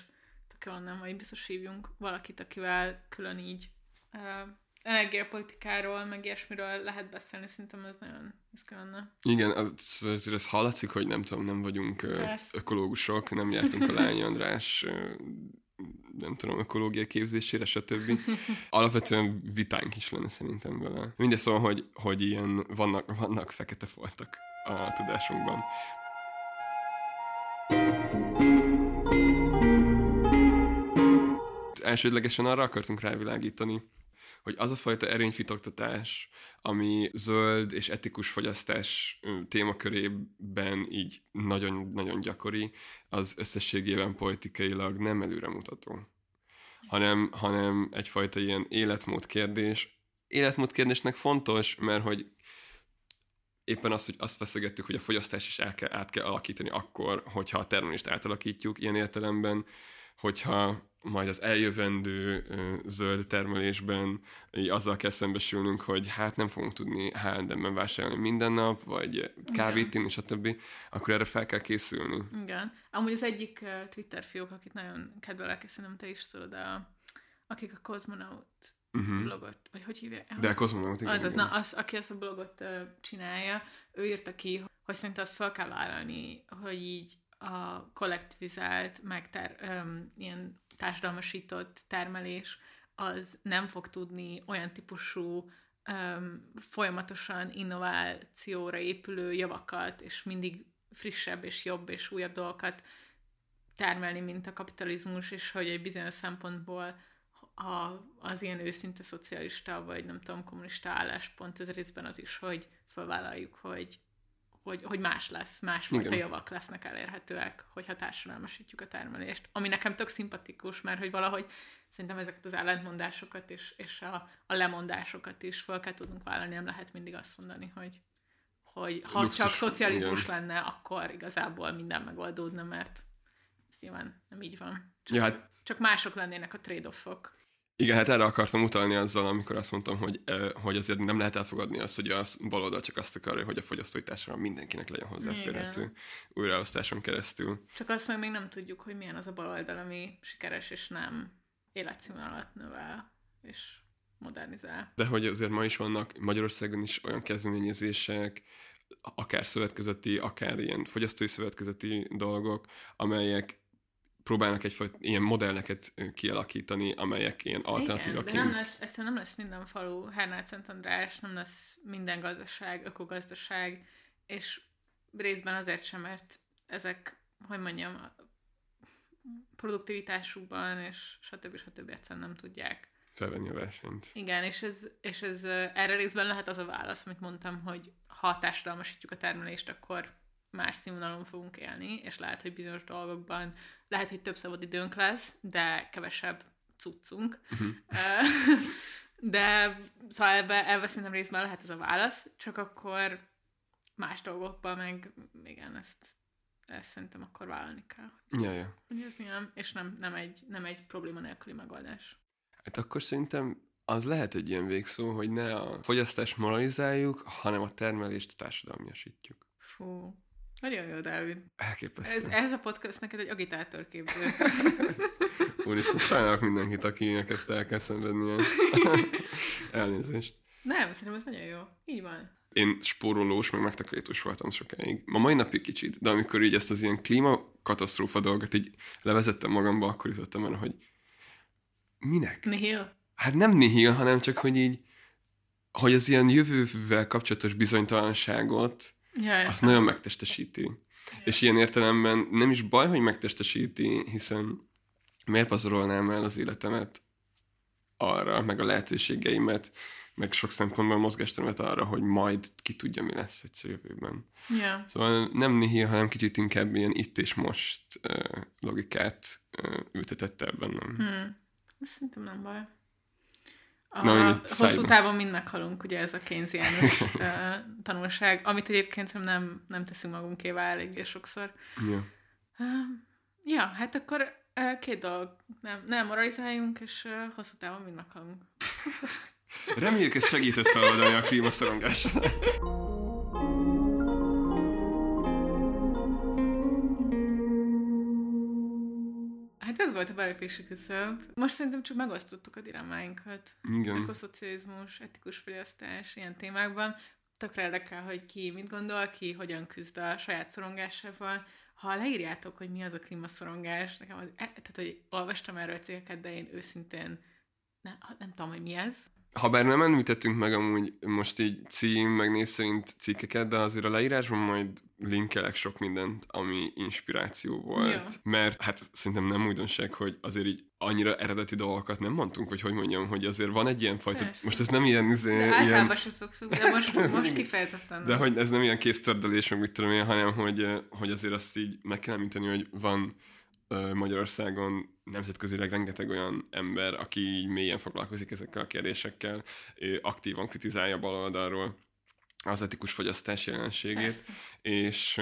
tök onnan majd biztos hívjunk valakit, akivel külön így energiapolitikáról, meg ilyesmiről lehet beszélni, szerintem ez nagyon izgalmas. Igen, azért ez hallatszik, hogy nem tudom, nem vagyunk ökológusok, nem jártunk a Lányi András nem tudom, ökológia képzésére, stb. Alapvetően vitánk is lenne szerintem vele. Mindez szóval, hogy ilyen vannak fekete foltok a tudásunkban. Elsődlegesen arra akartunk rávilágítani, hogy az a fajta erényfitoktatás, ami zöld és etikus fogyasztás témakörében így nagyon-nagyon gyakori, az összességében politikailag nem előremutató, hanem egyfajta ilyen életmód kérdés. Életmód kérdésnek fontos, mert hogy éppen az, hogy azt feszegettük, hogy a fogyasztás is át kell alakítani akkor, hogyha a termelést átalakítjuk ilyen értelemben, hogyha majd az eljövendő zöld termelésben így azzal kell szembesülnünk, hogy hát nem fogunk tudni H&M-ben vásárolni minden nap, vagy kávét inni, stb. Akkor erre fel kell készülni. Igen. Amúgy az egyik Twitter fiók, akit nagyon kedvelek, és szerintem te is tudod, akik a Cosmonaut blogot, vagy hogy hívják? De a Cosmonaut, igen. Aki ezt a blogot csinálja, ő írta ki, hogy szerintem azt fel kell vállalni, hogy így a kollektivizált, meg ilyen társadalmasított termelés, az nem fog tudni olyan típusú folyamatosan innovációra épülő javakat, és mindig frissebb és jobb és újabb dolgokat termelni, mint a kapitalizmus, és hogy egy bizonyos szempontból az ilyen őszinte szocialista, vagy nem tudom, kommunista álláspont, ez részben az is, hogy felvállaljuk, hogy más lesz, másfajta javak lesznek elérhetőek, hogyha társadalmasítjuk a termelést. Ami nekem tök szimpatikus, mert hogy valahogy szerintem ezeket az ellentmondásokat és a lemondásokat is fel kell tudnunk vállalni, nem lehet mindig azt mondani, hogy ha luxus, csak szocializmus lenne, akkor igazából minden megoldódna, mert ez nyilván nem így van. Csak mások lennének a trade-offok. Igen, hát erre akartam utalni azzal, amikor azt mondtam, hogy azért nem lehet elfogadni azt, hogy a baloldal csak azt akarja, hogy a fogyasztói társadalom mindenkinek legyen hozzáférhető újraosztáson keresztül. Csak azt meg még nem tudjuk, hogy milyen az a baloldal, ami sikeres és nem életszínvonalat növel, és modernizál. De hogy azért ma is vannak Magyarországon is olyan kezdeményezések, akár szövetkezeti, akár ilyen fogyasztói szövetkezeti dolgok, amelyek próbálnak egyfajta ilyen modelleket kialakítani, amelyek ilyen alternatívak. Igen, de egyszerűen nem lesz minden falu Hernád Szent András, nem lesz minden gazdaság, ökogazdaság, és részben azért sem, mert ezek, hogy mondjam, produktivitásukban, és stb. Egyszerűen nem tudják felvenni a versenyt. Igen, és ez erre részben lehet az a válasz, amit mondtam, hogy ha társadalmasítjuk a termelést, akkor más színvonalon fogunk élni, és lehet, hogy bizonyos dolgokban lehet, hogy több szabad időnk lesz, de kevesebb cuccunk. De szóval ebben szerintem részben lehet ez a válasz, csak akkor más dolgokban meg igen, ezt szerintem akkor vállalni kell. Jajjá. És nem egy probléma nélküli megoldás. Hát akkor szerintem az lehet egy ilyen végszó, hogy ne a fogyasztást moralizáljuk, hanem a termelést társadalmiasítjuk. Fú. Nagyon jó, Dávid. Elképesztő. Ez a podcast neked egy agitátorképző. Úristen, sajnálok mindenkit, akinek ezt el kell szenvednie. Elnézést. Nem, szerintem ez nagyon jó. Így van. Én spórolós, meg megtakarítós voltam sokáig. Ma mai napig kicsit, de amikor így ezt az ilyen klímakatasztrófa dolgot így levezettem magamba, akkor jutottam el, hogy minek? Nihil? Hát nem nihil, hanem csak, hogy így, hogy az ilyen jövővel kapcsolatos bizonytalanságot azt nagyon megtestesíti. És ilyen értelemben nem is baj, hogy megtestesíti, hiszen miért pazarolnám el az életemet arra, meg a lehetőségeimet, meg sok szempontból mozgásterület arra, hogy majd ki tudja, mi lesz egyszer jövőben. Yeah. Szóval nem nihil, hanem kicsit inkább ilyen itt és most logikát ültetett el bennem. Szerintem nem baj. Hosszú távon mind meghalunk, ugye ez a keynesiánus tanulság, amit egyébként nem teszünk magunkévá eléggé sokszor. Hát akkor két dolog. Nem moralizáljunk, és hosszú távon mind meghalunk. Reméljük, ez segített feloldani a klímaszorongásodat. Hát ez volt a belépési küszöb. Most szerintem csak megosztottuk a dilemmáinkat. Igen. Ökoszocializmus, etikus fogyasztás, ilyen témákban. Tökre érdekel, hogy ki mit gondol, ki hogyan küzd a saját szorongásával. Ha leírjátok, hogy mi az a klímaszorongás, nekem az, tehát, hogy olvastam erről a cégeket, de én őszintén nem tudom, hogy mi ez. Habár nem említettünk meg amúgy most így cím, meg név szerint cikkeket, de azért a leírásban majd linkelek sok mindent, ami inspiráció volt. Jó. Mert hát szerintem nem újdonság, hogy azért így annyira eredeti dolgokat nem mondtunk, hogy mondjam, hogy azért van egy ilyen fajta... Persze. Most ez nem ilyen... de általában sem szoktuk, de most kifejezetten. De hogy ez nem ilyen kéztördelés, meg mit tudom én, hanem hogy azért azt így meg kell említeni, hogy van... Magyarországon nemzetközileg rengeteg olyan ember, aki mélyen foglalkozik ezekkel a kérdésekkel, aktívan kritizálja baloldalról az etikus fogyasztás jelenségét, persze. És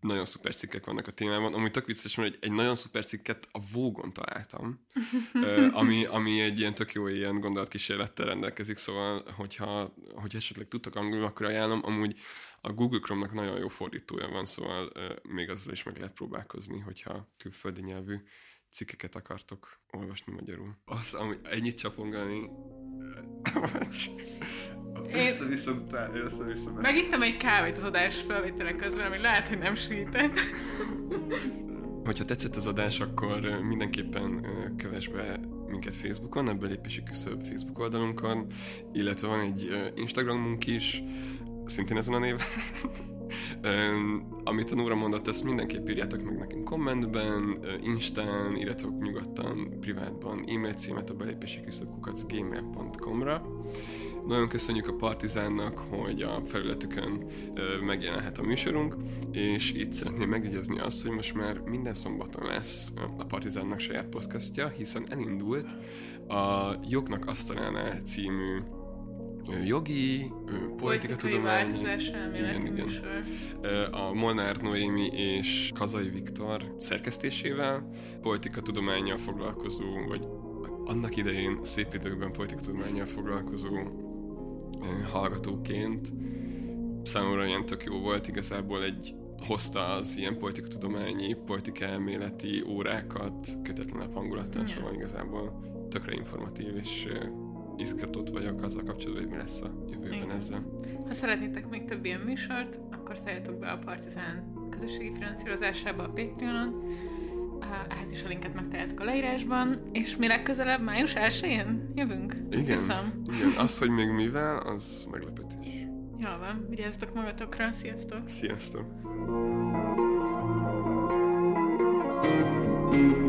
nagyon szuper cikkek vannak a témában. Amúgy tök vicces, hogy egy nagyon szuper cikket a Vogue-on találtam, ami egy ilyen tök jó ilyen gondolatkísérlettel rendelkezik, szóval hogyha esetleg tudtok angolul, akkor ajánlom. Amúgy a Google Chrome-nak nagyon jó fordítója van, szóval még azzal is meg lehet próbálkozni, hogyha külföldi nyelvű cikkeket akartok olvasni magyarul. Ennyit csapongani... Össze-vissza. Megittem egy kávét az adás felvételek közben, ami lehet, hogy nem segített. Hogyha tetszett az adás, akkor mindenképpen kövess be minket Facebookon, a Belépési Küszöb Facebook oldalunkon, illetve van egy Instagramunk is, szintén ezen a néven. Amit a Nóra mondott, ezt mindenképp írjátok meg nekünk kommentben, Instán, írjatok nyugodtan privátban e-mail címet a belépésiküszöb@gmail.com-ra. Nagyon köszönjük a Partizánnak, hogy a felületükön megjelenhet a műsorunk, és itt szeretném megjegyezni azt, hogy most már minden szombaton lesz a Partizánnak saját podcastja, hiszen elindult a Jóknak Asztalánál című jogi, politikatudományi, igen, a Molnár Noémi és Kazai Viktor szerkesztésével politikatudománnyal foglalkozó, vagy annak idején szép időkben politikatudománnyal foglalkozó hallgatóként számomra ilyen tök jó volt, igazából hozta az ilyen politikatudományi, politikaelméleti órákat kötetlenebb hangulattal, szóval igazából tökre informatív, és izgatott vagyok azzal kapcsolatban, hogy mi lesz a jövőben ezzel. Ha szeretnétek még több ilyen műsort, akkor szálljatok be a Partizán közösségi finanszírozásába a Patreonon. Ehhez is a linket megtaláltuk a leírásban, és mi legközelebb május 1-jén jövünk. Igen, az, hogy még mivel, az meglepetés. Jól van, vigyázzatok magatokra, sziasztok! Sziasztok!